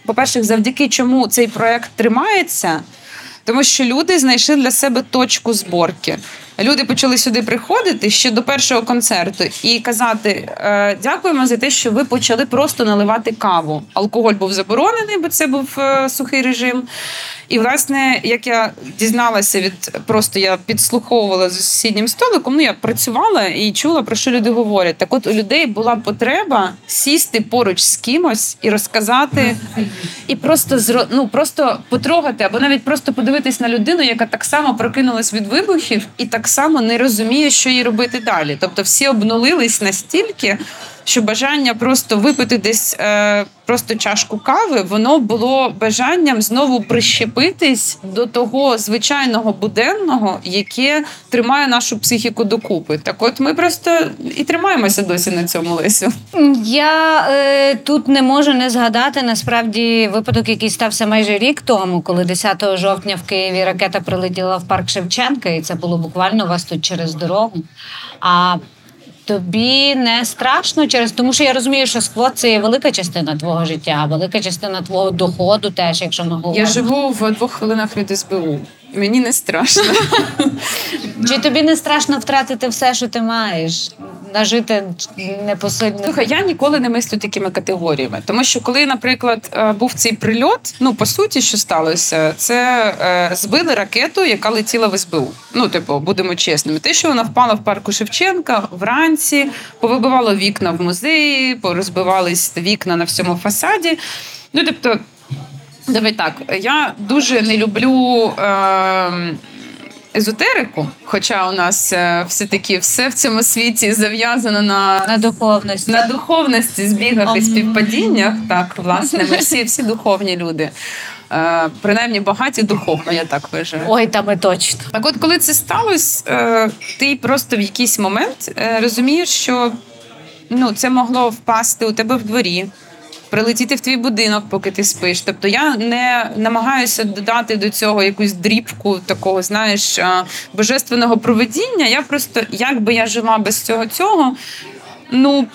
по-перше, завдяки чому цей проєкт тримається, Тому що люди знайшли для себе точку зборки. Люди почали сюди приходити ще до першого концерту і казати: дякуємо за те, що ви почали просто наливати каву. Алкоголь був заборонений, бо це був сухий режим. І, власне, як я дізналася від, просто я підслуховувала з сусіднім столиком, ну, я працювала і чула, про що люди говорять. Так от у людей була потреба сісти поруч з кимось і розказати, і просто, ну, просто потрогати, або навіть просто подивитись на людину, яка так само прокинулась від вибухів і так само не розуміє, що їй робити далі. Тобто всі обнулились настільки, що бажання просто випити десь е, просто чашку кави, воно було бажанням знову прищепитись до того звичайного буденного, яке тримає нашу психіку докупи. Так от ми просто і тримаємося досі на цьому, Лесю. Я е, тут не можу не згадати, насправді, випадок, який стався майже рік тому, коли десятого жовтня в Києві ракета прилетіла в парк Шевченка, і це було буквально у вас тут через дорогу. А тобі не страшно через, тому що я розумію, що сквот – це велика частина твого життя, велика частина твого доходу теж, якщо ми говоримо. Я живу в двох хвилинах від СБУ. Мені не страшно. Чи тобі не страшно втратити все, що ти маєш? Нажити непосильно? Слухай, я ніколи не мислю такими категоріями. Тому що коли, наприклад, був цей прильот, ну, по суті, що сталося, це е, збили ракету, яка летіла в СБУ. Ну, типу, будемо чесними. Те, що вона впала в парку Шевченка вранці, повибивало вікна в музеї, порозбивались вікна на всьому фасаді. Ну, тобто, давай так, я дуже не люблю е- езотерику, хоча у нас е- все-таки все в цьому світі зав'язано на, на духовності, на духовності, збігах і співпадіннях. Так, власне, ми всі, всі духовні люди. Е- принаймні багаті духовно, я так вважаю. Ой, та ми точно. Так от, коли це сталося, е- ти просто в якийсь момент е- розумієш, що, ну, це могло впасти у тебе в дворі, прилетіти в твій будинок, поки ти спиш. Тобто я не намагаюся додати до цього якусь дрібку такого, знаєш, божественного провидіння. Я просто, як би я жила без цього цього, ну,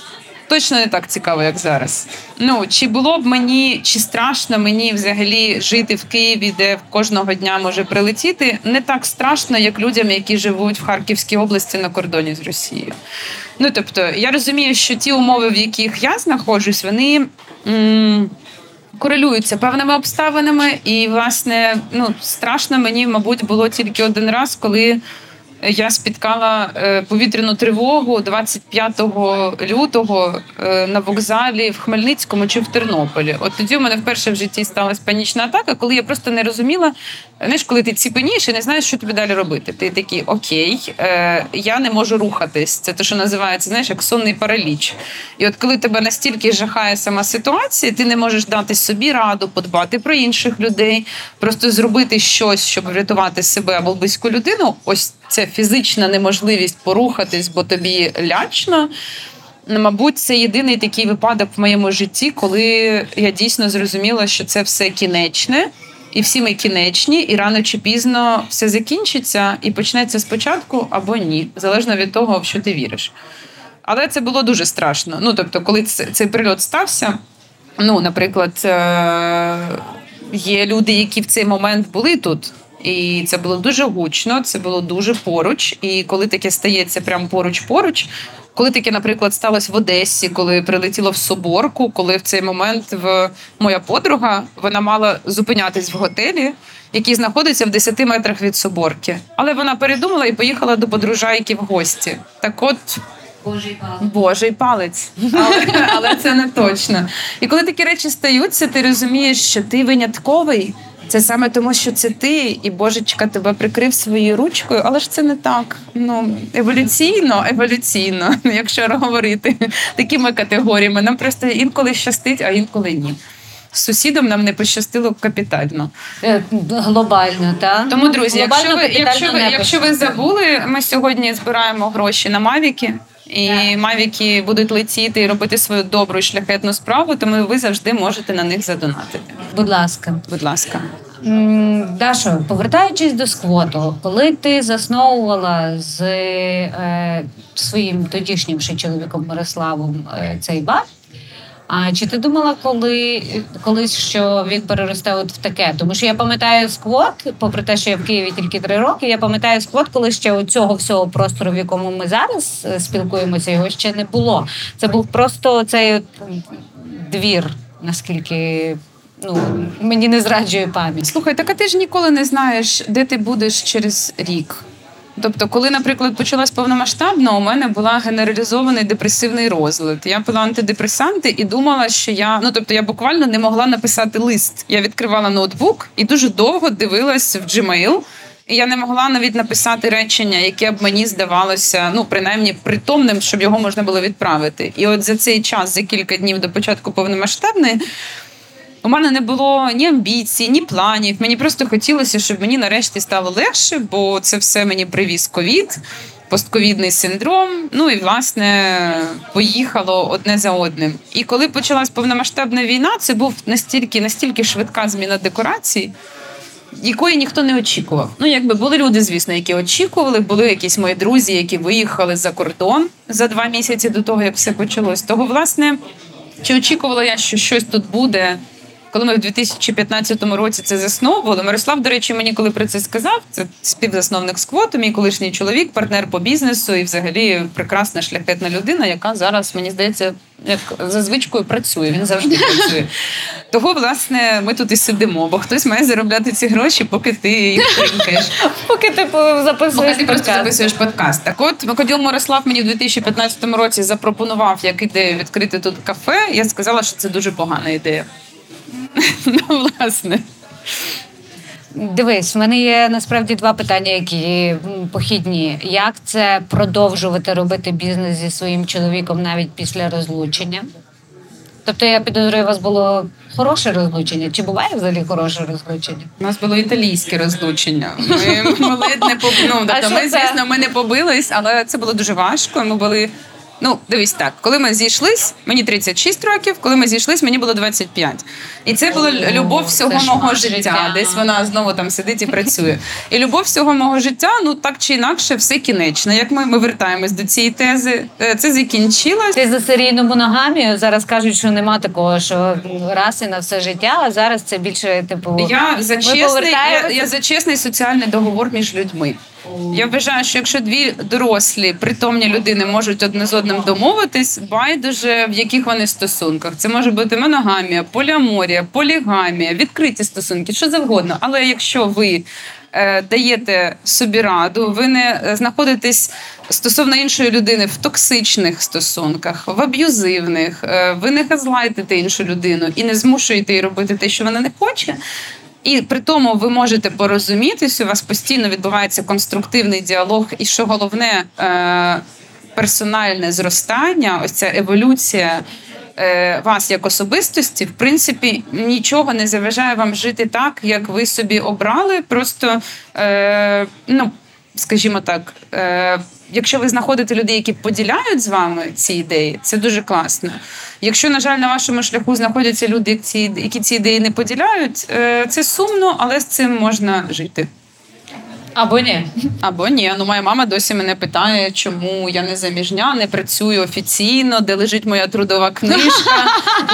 точно не так цікаво, як зараз. Ну, чи було б мені, чи страшно мені взагалі жити в Києві, де кожного дня може прилетіти, не так страшно, як людям, які живуть в Харківській області на кордоні з Росією. Ну, тобто, я розумію, що ті умови, в яких я знаходжусь, вони м- корелюються певними обставинами. І, власне, ну, страшно мені, мабуть, було тільки один раз, коли я спіткала повітряну тривогу двадцять п'ятого лютого на вокзалі в Хмельницькому чи в Тернополі. От тоді у мене вперше в житті сталася панічна атака, коли я просто не розуміла, знаєш, коли ти ціпенієш і не знаєш, що тобі далі робити. Ти такий, окей, я не можу рухатись. Це те, що називається, знаєш, як сонний параліч. І от коли тебе настільки жахає сама ситуація, ти не можеш дати собі раду, подбати про інших людей, просто зробити щось, щоб врятувати себе або близьку людину, ось це фізична неможливість порухатись, бо тобі лячно. Мабуть, це єдиний такий випадок в моєму житті, коли я дійсно зрозуміла, що це все кінечне, і всі ми кінечні, і рано чи пізно все закінчиться, і почнеться спочатку або ні, залежно від того, в що ти віриш. Але це було дуже страшно. Ну, тобто, коли цей прильот стався, ну, наприклад, є люди, які в цей момент були тут, і це було дуже гучно, це було дуже поруч. І коли таке стається прямо поруч-поруч, коли таке, наприклад, сталося в Одесі, коли прилетіло в Соборку, коли в цей момент в... моя подруга, вона мала зупинятись в готелі, який знаходиться в десяти метрах від Соборки. Але вона передумала і поїхала до подружайки в гості. Так от... Божий палець. Божий палець. Але, але це не точно. І коли такі речі стаються, ти розумієш, що ти винятковий. Це саме тому, що це ти, і Божечка тебе прикрив своєю ручкою, але ж це не так. Ну, еволюційно, еволюційно, якщо говорити такими категоріями. Нам просто інколи щастить, а інколи ні. З сусідом нам не пощастило капітально. Глобально, так? Тому, друзі, глобально, якщо, ви, якщо, ви, якщо ви забули, ми сьогодні збираємо гроші на Мавіки. І Мавіки будуть летіти і робити свою добру і шляхетну справу, тому ви завжди можете на них задонатити. Будь ласка. Будь ласка. Дашо, повертаючись до сквоту, коли ти засновувала з е, своїм тодішнім ще чоловіком Мирославом е, цей бар, А чи ти думала коли, колись, що він переросте от в таке? Тому що я пам'ятаю сквот, попри те, що я в Києві тільки три роки, я пам'ятаю сквот, коли ще у цього всього простору, в якому ми зараз спілкуємося, його ще не було. Це був просто цей двір, наскільки... Ну, мені не зраджує пам'ять. Слухай, так а ти ж ніколи не знаєш, де ти будеш через рік. Тобто, коли, наприклад, почалась повномасштабна, у мене була генералізований депресивний розлад. Я пила антидепресанти і думала, що я... Ну, тобто, я буквально не могла написати лист. Я відкривала ноутбук і дуже довго дивилась в Gmail. І я не могла навіть написати речення, яке б мені здавалося, ну, принаймні, притомним, щоб його можна було відправити. І от за цей час, за кілька днів до початку повномасштабної, у мене не було ні амбіцій, ні планів. Мені просто хотілося, щоб мені нарешті стало легше, бо це все мені привіз ковід, постковідний синдром. Ну і, власне, поїхало одне за одним. І коли почалась повномасштабна війна, це був настільки, настільки швидка зміна декорацій, якої ніхто не очікував. Ну, якби були люди, звісно, які очікували, були якісь мої друзі, які виїхали за кордон за два місяці до того, як все почалось. Того, власне, чи очікувала я, що щось тут буде? Коли ми в дві тисячі п'ятнадцятому році це засновували, Мирослав, до речі, мені коли про це сказав, це співзасновник сквоту, мій колишній чоловік, партнер по бізнесу і взагалі прекрасна шляхетна людина, яка зараз, мені здається, як за звичкою працює, він завжди працює. Того, власне, ми тут і сидимо, бо хтось має заробляти ці гроші, поки ти їх тринкаєш. Поки ти записуєш подкаст. Поки ти просто записуєш подкаст. Так от, коли Мирослав мені в дві тисячі п'ятнадцятому році запропонував, як ідею відкрити тут кафе, я сказала, що це дуже погана ідея. Ну, власне. Дивись, в мене є, насправді, два питання, які похідні. Як це продовжувати робити бізнес зі своїм чоловіком навіть після розлучення? Тобто, я підозрюю, у вас було хороше розлучення? Чи буває взагалі хороше розлучення? У нас було італійське розлучення. Ми, ми ледь не побили. Ну, ми, звісно, ми не побились, але це було дуже важко. Ми були... Ну, дивись так, коли ми зійшлись, мені тридцять шість років, коли ми зійшлись, мені було двадцять п'ять. І це була любов всього мого життя. Десь вона знову там сидить і працює. І любов всього мого життя, ну, так чи інакше, все кінечне. Як ми, ми вертаємось до цієї тези, це закінчилось. Ти за серійну моногамію, зараз кажуть, що нема такого, що раз і на все життя, а зараз це більше, типу... Я за чесний, я, я за чесний соціальний договор між людьми. Я вважаю, що якщо дві дорослі, притомні людини можуть одне з одним домовитись, байдуже в яких вони стосунках. Це може бути моногамія, поліаморія, полігамія, відкриті стосунки, що завгодно. Але якщо ви е, даєте собі раду, ви не знаходитесь стосовно іншої людини в токсичних стосунках, в аб'юзивних, е, ви не газлайтите іншу людину і не змушуєте її робити те, що вона не хоче, і при тому ви можете порозумітись, у вас постійно відбувається конструктивний діалог, і що головне, е- персональне зростання, ось ця еволюція е- вас як особистості, в принципі, нічого не заважає вам жити так, як ви собі обрали, просто, е- ну, скажімо так, е- якщо ви знаходите людей, які поділяють з вами ці ідеї, це дуже класно. Якщо, на жаль, на вашому шляху знаходяться люди, які ці ідеї не поділяють, це сумно, але з цим можна жити. Або ні. Або ні. Ну, моя мама досі мене питає, чому я не заміжня, не працюю офіційно, де лежить моя трудова книжка,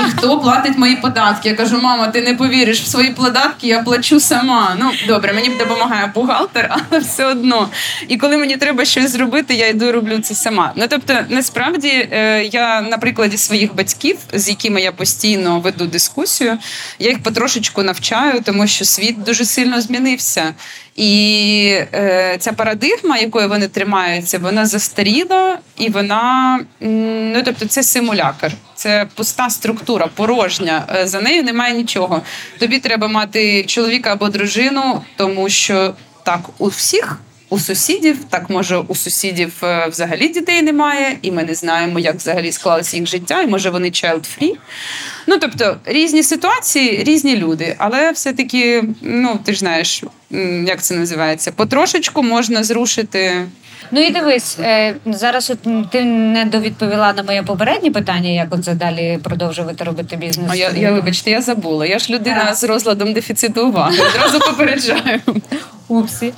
і хто платить мої податки. Я кажу, мама, ти не повіриш, в свої податки я плачу сама. Ну, добре, мені допомагає бухгалтер, але все одно. І коли мені треба щось зробити, я йду і роблю це сама. Ну, тобто, насправді, я на прикладі своїх батьків, з якими я постійно веду дискусію, я їх потрошечку навчаю, тому що світ дуже сильно змінився. І е, ця парадигма, якою вони тримаються, вона застаріла, і вона, ну, тобто це симулякр, це пуста структура, порожня, за нею немає нічого. Тобі треба мати чоловіка або дружину, тому що так у всіх, у сусідів, так може у сусідів взагалі дітей немає, і ми не знаємо, як взагалі склалося їх життя, і може вони child-free. Ну, тобто, різні ситуації, різні люди, але все-таки, ну, ти ж знаєш, як це називається, потрошечку можна зрушити. Ну і дивись, зараз от ти не довідповіла на моє попереднє питання, як оце далі продовжувати робити бізнес. А я, я вибачте, я забула. Я ж людина а. з розладом дефіциту уваги. Одразу попереджаю. Упсі.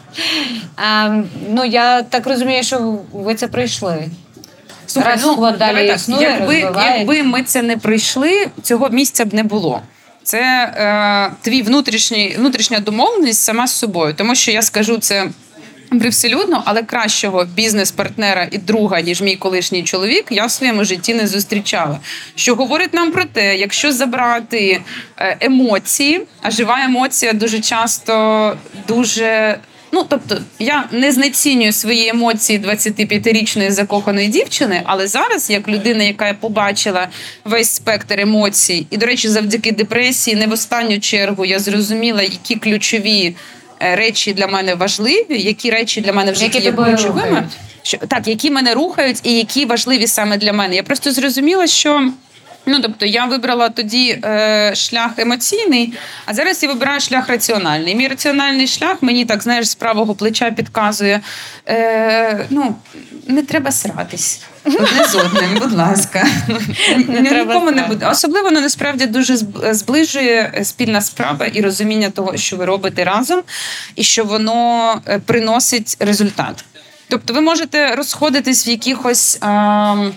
А, ну, я так розумію, що ви це пройшли. Слухай, Розклад ну, далі так, існує, якби, якби ми це не прийшли, цього місця б не було. Це е, твій внутрішній, внутрішня домовленість сама з собою. Тому що я скажу це привселюдно, але кращого бізнес-партнера і друга, ніж мій колишній чоловік, я в своєму житті не зустрічала. Що говорить нам про те, якщо забрати емоції, а жива емоція дуже часто дуже... Ну, тобто, я не знецінюю свої емоції двадцятип'ятирічної закоханої дівчини, але зараз, як людина, яка побачила весь спектр емоцій, і, до речі, завдяки депресії, не в останню чергу, я зрозуміла, які ключові речі для мене важливі, які речі для мене в житті є ключовими, що, так, які мене рухають і які важливі саме для мене. Я просто зрозуміла, що... Ну, тобто, я вибрала тоді е, шлях емоційний, а зараз я вибираю шлях раціональний. Мій раціональний шлях мені, так, знаєш, з правого плеча підказує, е, ну, не треба сратись. Одне з одним, будь ласка. Не нікому не буде. Особливо, воно насправді дуже зближує спільна справа і розуміння того, що ви робите разом, і що воно приносить результат. Тобто, ви можете розходитись в якихось... Е,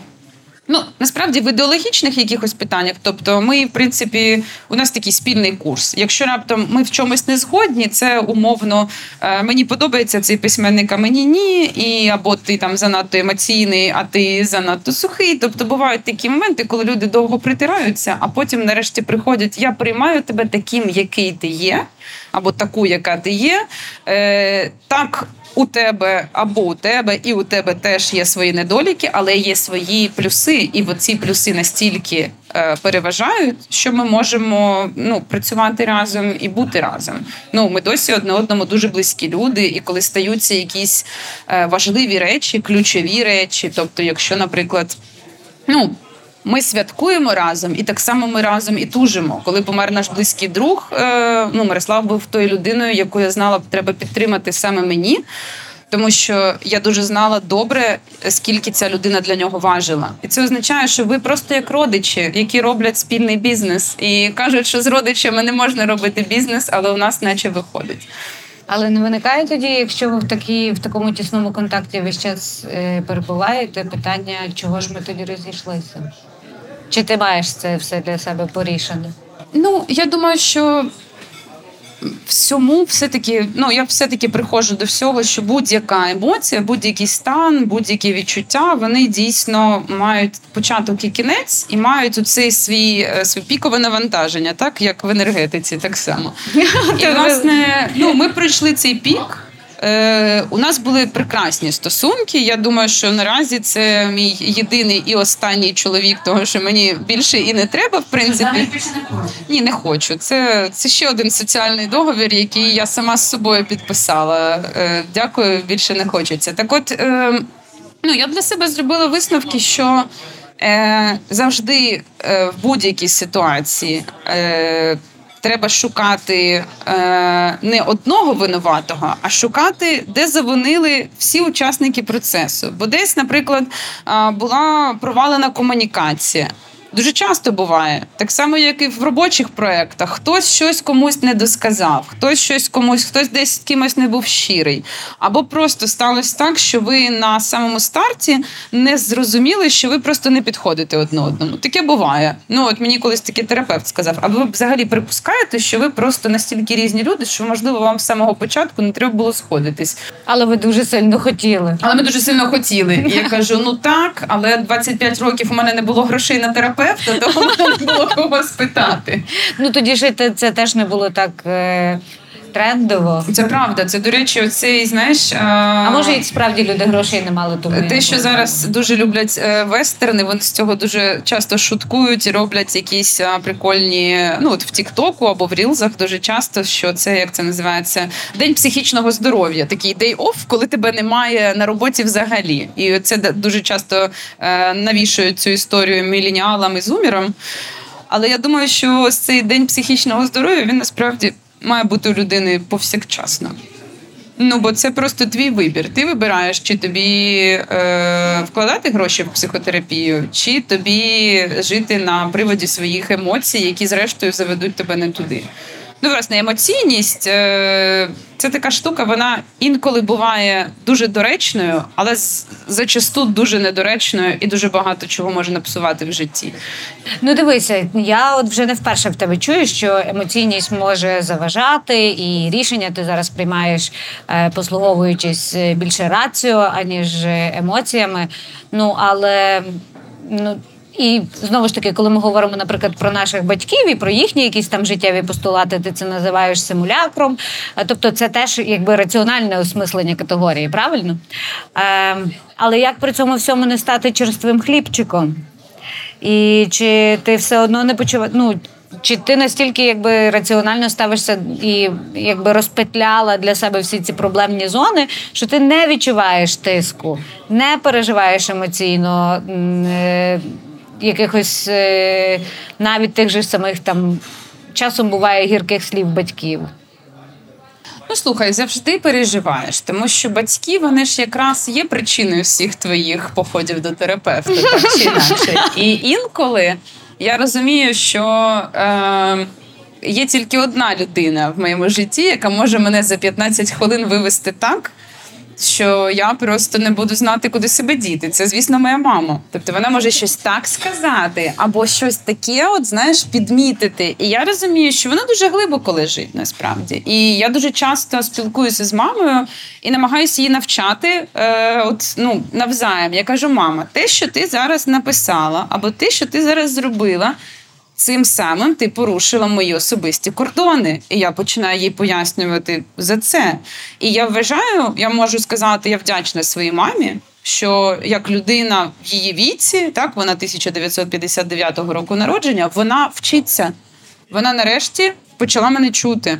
Ну, насправді, в ідеологічних якихось питаннях, тобто ми, в принципі, у нас такий спільний курс. Якщо раптом ми в чомусь не згодні, це умовно, мені подобається цей письменник, а мені ні, і або ти там занадто емоційний, а ти занадто сухий. Тобто бувають такі моменти, коли люди довго притираються, а потім нарешті приходять, я приймаю тебе таким, який ти є, або таку, яка ти є, е, так, у тебе або у тебе, і у тебе теж є свої недоліки, але є свої плюси, і ці плюси настільки е, переважають, що ми можемо ну, працювати разом і бути разом. Ну, ми досі одне одному дуже близькі люди, і коли стаються якісь е, важливі речі, ключові речі, тобто якщо, наприклад, ну, ми святкуємо разом, і так само ми разом і тужимо. Коли помер наш близький друг, ну, Мирослав був тою людиною, яку я знала, треба підтримати саме мені, тому що я дуже знала добре, скільки ця людина для нього важила. І це означає, що ви просто як родичі, які роблять спільний бізнес. І кажуть, що з родичами не можна робити бізнес, але у нас наче виходить. Але не виникає тоді, якщо ви в, такі, в такому тісному контакті весь час перебуваєте, питання, чого ж ми тоді розійшлися? Чи ти маєш це все для себе порішено? Ну, я думаю, що всьому все-таки, ну, я все-таки приходжу до всього, що будь-яка емоція, будь-який стан, будь-які відчуття, вони дійсно мають початок і кінець і мають оцей свій, свій пікове навантаження, так, як в енергетиці, так само. І, власне, ну, ми пройшли цей пік. Е, у нас були прекрасні стосунки. Я думаю, що наразі це мій єдиний і останній чоловік, тому що мені більше і не треба, в принципі. Ні, не хочу. Це, це ще один соціальний договір, який я сама з собою підписала. Е, дякую, більше не хочеться. Так от, е, ну, я для себе зробила висновки, що е, завжди е, в будь-якій ситуації е, треба шукати е, не одного винуватого, а шукати, де завинили всі учасники процесу. Бо десь, наприклад, е, була провалена комунікація. Дуже часто буває. Так само, як і в робочих проєктах. Хтось щось комусь не досказав, хтось щось комусь, хтось десь з кимось не був щирий. Або просто сталося так, що ви на самому старті не зрозуміли, що ви просто не підходите одне одному. Таке буває. Ну, от мені колись такий терапевт сказав, а ви взагалі припускаєте, що ви просто настільки різні люди, що, можливо, вам з самого початку не треба було сходитись. Але ви дуже сильно хотіли. Але ми дуже сильно хотіли. І я кажу, ну так, але двадцять п'ять років у мене не було грошей на терапевт. Певно, того не було кого спитати. Ну, тоді ж це теж не було так е- трендово. Це правда. Це, до речі, оцей, знаєш... Е- а може, і справді люди грошей не мали, тому... Те, що зараз дуже люблять е- вестерни, вони з цього дуже часто шуткують і роблять якісь е- прикольні... Ну, от в Тік-Току або в Рілзах дуже часто, що це, як це називається, день психічного здоров'я. Такий day-off, коли тебе немає на роботі взагалі. І це дуже часто е- навішують цю історію міленіалам і зумерам. Але я думаю, що ось цей день психічного здоров'я, він насправді... має бути у людини повсякчасно. Ну, бо це просто твій вибір. Ти вибираєш, чи тобі е, вкладати гроші в психотерапію, чи тобі жити на приводі своїх емоцій, які, зрештою, заведуть тебе не туди. Ну, власне, емоційність – це така штука, вона інколи буває дуже доречною, але зачасту дуже недоречною і дуже багато чого може напсувати в житті. Ну, дивися, я от вже не вперше в тебе чую, що емоційність може заважати, і рішення ти зараз приймаєш, послуговуючись більше раціо, аніж емоціями. Ну, але... ну, і, знову ж таки, коли ми говоримо, наприклад, про наших батьків і про їхні якісь там життєві постулати, ти це називаєш симулякром. Тобто це теж, якби, раціональне осмислення категорії, правильно? Е, але як при цьому всьому не стати черствим хлібчиком? І чи ти все одно не почуваєш... Ну, чи ти настільки, якби, раціонально ставишся і, якби, розпетляла для себе всі ці проблемні зони, що ти не відчуваєш тиску, не переживаєш емоційно... Е, якихось навіть тих же самих там часом буває гірких слів батьків? Ну, слухай, завжди переживаєш, тому що батьки, вони ж якраз є причиною всіх твоїх походів до терапевта, так чи інакше. І інколи я розумію, що е, є тільки одна людина в моєму житті, яка може мене за п'ятнадцять хвилин вивести так, що я просто не буду знати, куди себе діти. Це, звісно, моя мама. Тобто вона може щось так сказати, або щось таке, от, знаєш, підмітити. І я розумію, що вона дуже глибоко лежить, насправді. І я дуже часто спілкуюся з мамою і намагаюся її навчати, е, от, ну, навзаєм. Я кажу: мама, те, що ти зараз написала, або те, що ти зараз зробила, цим самим ти порушила мої особисті кордони. І я починаю їй пояснювати за це. І я вважаю, я можу сказати, я вдячна своїй мамі, що як людина в її віці, так, вона тисяча дев'ятсот п'ятдесят дев'ятого року народження, вона вчиться. Вона нарешті почала мене чути.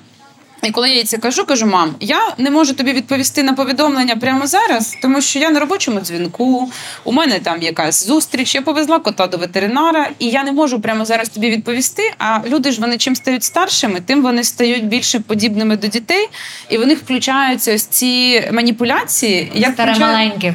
І коли я їй це кажу, кажу: мам, я не можу тобі відповісти на повідомлення прямо зараз, тому що я на робочому дзвінку, у мене там якась зустріч, я повезла кота до ветеринара, і я не можу прямо зараз тобі відповісти. А люди ж, вони чим стають старшими, тим вони стають більше подібними до дітей, і в них включаються ось ці маніпуляції. Як старе-маленьке.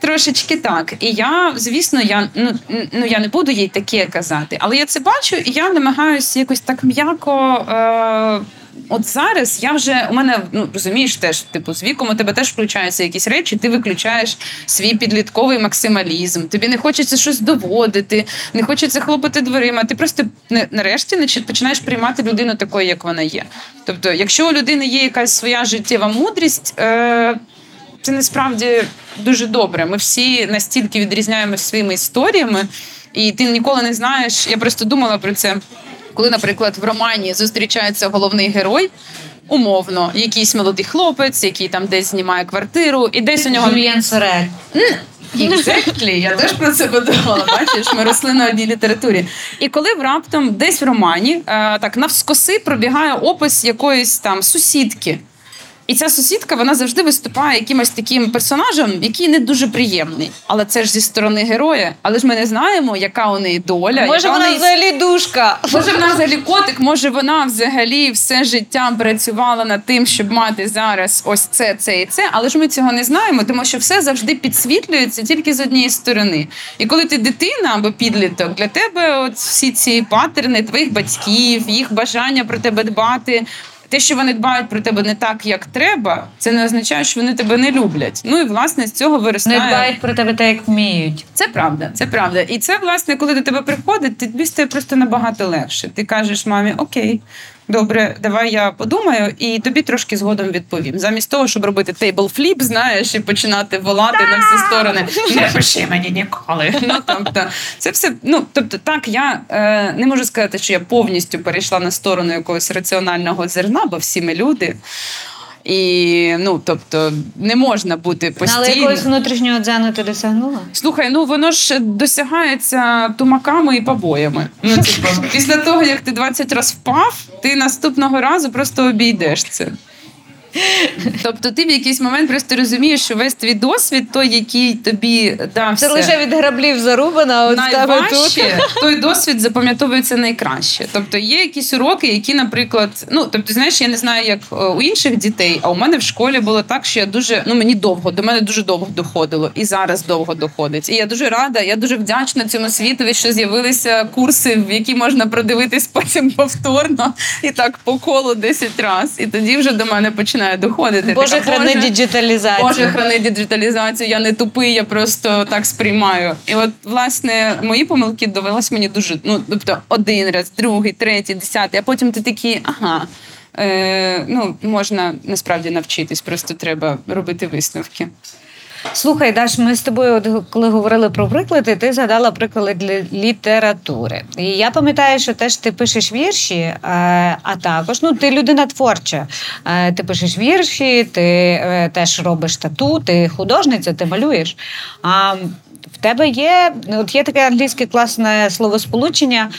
Трошечки так. І я, звісно, я, ну, ну, я не буду їй таке казати, але я це бачу, і я намагаюся якось так м'яко... Е- От зараз я вже, у мене, ну, розумієш, теж, типу, з віком у тебе теж включаються якісь речі, ти виключаєш свій підлітковий максималізм, тобі не хочеться щось доводити, не хочеться хлопати дверима, ти просто нарешті починаєш приймати людину такою, як вона є. Тобто, якщо у людини є якась своя життєва мудрість, е- це насправді дуже добре. Ми всі настільки відрізняємося своїми історіями, і ти ніколи не знаєш, я просто думала про це. Коли, наприклад, в романі зустрічається головний герой, умовно, якийсь молодий хлопець, який там десь знімає квартиру, і десь у нього... Жюльєн Сорель. Exactly. Я теж про це подумала, бачиш, ми росли на одній літературі. І коли раптом десь в романі так навскоси пробігає опис якоїсь там сусідки, і ця сусідка, вона завжди виступає якимось таким персонажем, який не дуже приємний. Але це ж зі сторони героя. Але ж ми не знаємо, яка у неї доля. Може вона неї... взагалі душка. Може вона взагалі котик, може вона взагалі все життя працювала над тим, щоб мати зараз ось це, це і це. Але ж ми цього не знаємо, тому що все завжди підсвітлюється тільки з однієї сторони. І коли ти дитина або підліток, для тебе от всі ці паттерни твоїх батьків, їх бажання про тебе дбати, те, що вони дбають про тебе не так, як треба, це не означає, що вони тебе не люблять. Ну і, власне, з цього виростає... Не дбають про тебе так, як вміють. Це правда, це правда. І це, власне, коли до тебе приходить, тобі стає просто набагато легше. Ти кажеш мамі: окей, добре, давай я подумаю, і тобі трошки згодом відповім. Замість того, щоб робити тейбл-фліп, знаєш, і починати волати на всі сторони. Не пиши мені ніколи. Ну, тобто, це все, ну, тобто, так, я е, не можу сказати, що я повністю перейшла на сторону якогось раціонального зерна, бо всі ми люди. І, ну, тобто, не можна бути постійно. Але якогось внутрішнього дзену ти досягнула? Слухай, ну, воно ж досягається тумаками і побоями. Ну, типу, після того, як ти двадцять разів впав, ти наступного разу просто обійдеш це. Тобто ти в якийсь момент просто розумієш, що весь твій досвід, той, який тобі дався... Це лише від граблів зарубана, от найважче, той досвід запам'ятовується найкраще. Тобто є якісь уроки, які, наприклад... Ну, тобто, знаєш, я не знаю, як у інших дітей, а у мене в школі було так, що я дуже... Ну, мені довго, до мене дуже довго доходило. І зараз довго доходить. І я дуже рада, я дуже вдячна цьому світові, що з'явилися курси, які можна продивитись потім повторно. І так по колу десять разів. І тоді вже до мене починає доходити. Боже, така, храни Боже, діджиталізацію. Боже, храни діджиталізацію. Я не тупий, я просто так сприймаю. І от, власне, мої помилки довелось мені дуже... Ну, тобто, один раз, другий, третій, десятий. А потім ти такий, ага, е, ну, можна насправді навчитись. Просто треба робити висновки. Слухай, Даш, ми з тобою, от, коли говорили про приклади, ти згадала приклади для літератури. І я пам'ятаю, що теж ти пишеш вірші, а також, ну, ти людина творча. Ти пишеш вірші, ти теж робиш тату, ти художниця, ти малюєш. А в тебе є, от є таке англійське класне словосполучення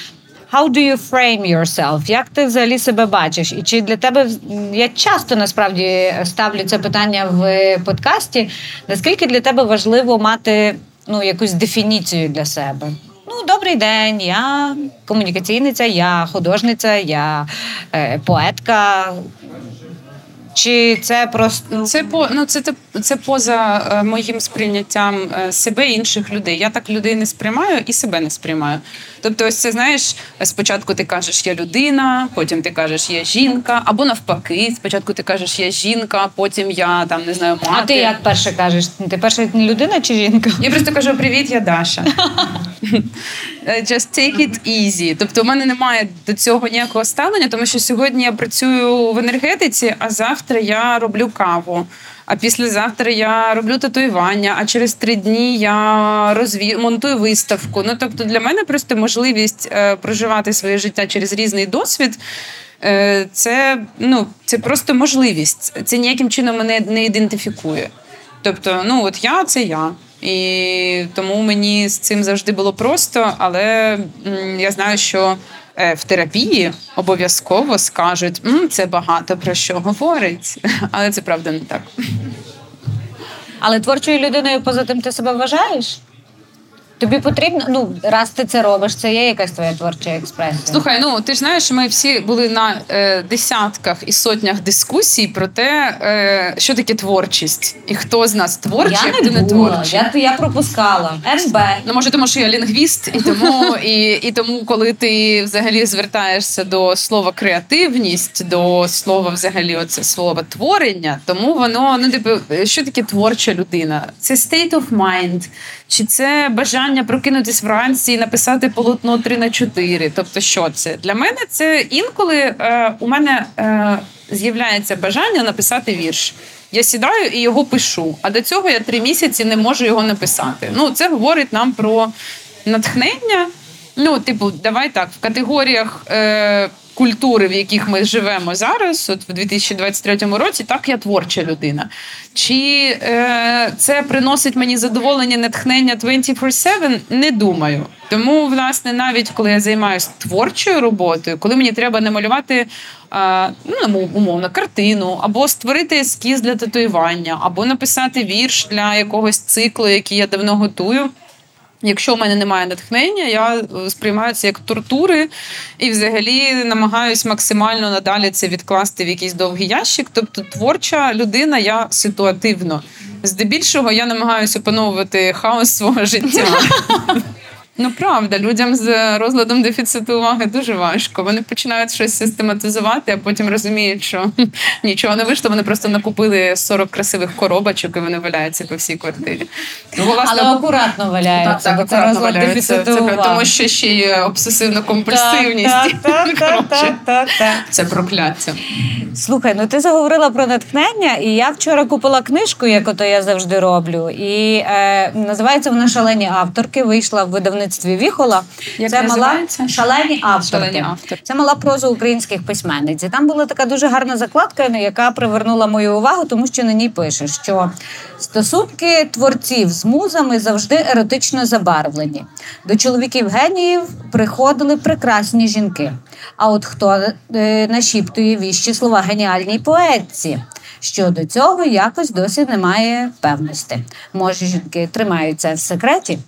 «How do you frame yourself?» Як ти взагалі себе бачиш? І чи для тебе... Я часто, насправді, ставлю це питання в подкасті. Наскільки для тебе важливо мати, ну, якусь дефініцію для себе? Ну, добрий день, я комунікаційниця, я художниця, я е, поетка. Чи це просто... Це, по, ну, це, це поза моїм сприйняттям себе і інших людей. Я так людей не сприймаю і себе не сприймаю. Тобто ось це, знаєш, спочатку ти кажеш «я людина», потім ти кажеш «я жінка», або навпаки, спочатку ти кажеш «я жінка», потім «я, там, не знаю, мати». А ти як перше кажеш? Ти перше людина чи жінка? Я просто кажу «привіт, я Даша». Just take it easy. Тобто у мене немає до цього ніякого ставлення, тому що сьогодні я працюю в енергетиці, а завтра я роблю каву. А післязавтра я роблю татуювання, а через три дні я розві... монтую виставку. Ну, тобто для мене просто можливість е, проживати своє життя через різний досвід е, – це, ну, це просто можливість. Це ніяким чином мене не ідентифікує. Тобто, ну, от я – це я. І тому мені з цим завжди було просто, але м, я знаю, що в терапії обов'язково скажуть, «М, це багато про що говорить», але це правда не так. Але творчою людиною поза тим ти себе вважаєш? Тобі потрібно, ну, раз ти це робиш, це є якась твоя творча експресія? Слухай, ну, ти ж знаєш, ми всі були на е, десятках і сотнях дискусій про те, е, що таке творчість. І хто з нас творчий, я хто не, не творчий. Я, я пропускала. МБ. Ну, може, тому що я лінгвіст, і тому, і, і тому, коли ти взагалі звертаєшся до слова креативність, до слова взагалі оце слово творення, тому воно, ну, типу, що таке творча людина? Це state of mind, чи це бажання прокинутись вранці і написати полотно три на чотири. Тобто, що це? Для мене це інколи е, у мене е, з'являється бажання написати вірш. Я сідаю і його пишу, а до цього я три місяці не можу його написати. Ну, це говорить нам про натхнення. Ну, типу, давай так, в категоріях е, культури, в яких ми живемо зараз, от в дві тисячі двадцять третьому році, так, я творча людина. Чи е, це приносить мені задоволення, натхнення двадцять чотири сім? Не думаю. Тому, власне, навіть коли я займаюся творчою роботою, коли мені треба намалювати, е, ну, умовно, картину, або створити ескіз для татуювання, або написати вірш для якогось циклу, який я давно готую, якщо в мене немає натхнення, я сприймаю це як тортури і взагалі намагаюся максимально надалі це відкласти в якийсь довгий ящик. Тобто творча людина, я ситуативно. Здебільшого я намагаюся опановувати хаос свого життя. Ну, правда, людям з розладом дефіциту уваги дуже важко. Вони починають щось систематизувати, а потім розуміють, що нічого не вийшло, вони просто накупили сорок красивих коробочок, і вони валяються по всій квартирі. Ну, власне, але акуратно валяються, так, так, це розлад дефіциту уваги. Тому що ще є обсесивно-компульсивність. Це прокляття. Слухай, ну ти заговорила про натхнення, і я вчора купила книжку, яку то я завжди роблю, і е, називається вона «Шалені авторки», вийшла в видавництві Віхола. Як це мала шалені авторки. Це мала проза українських письменниць. І там була така дуже гарна закладка, яка привернула мою увагу, тому що на ній пише, що стосунки творців з музами завжди еротично забарвлені. До чоловіків-геніїв приходили прекрасні жінки. А от хто е, нашіптує віщі слова геніальній поетці. Щодо цього якось досі немає певності. Може, жінки тримаються в секреті.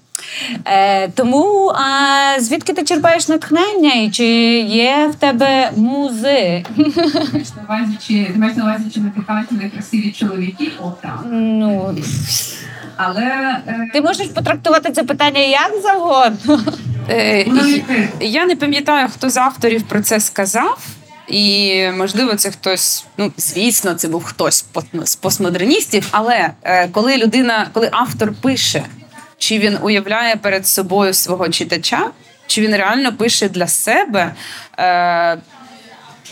Е, тому а звідки ти черпаєш натхнення і чи є в тебе музи? Ти маєш на увазі, чи напікають на красиві чоловіки? Ну, але е... ти можеш потрактувати це питання як завгодно. Е, я не пам'ятаю, хто з авторів про це сказав. І, можливо, це хтось, ну, звісно, це був хтось з постмодерністів, але е, коли людина, коли автор пише, чи він уявляє перед собою свого читача, чи він реально пише для себе е,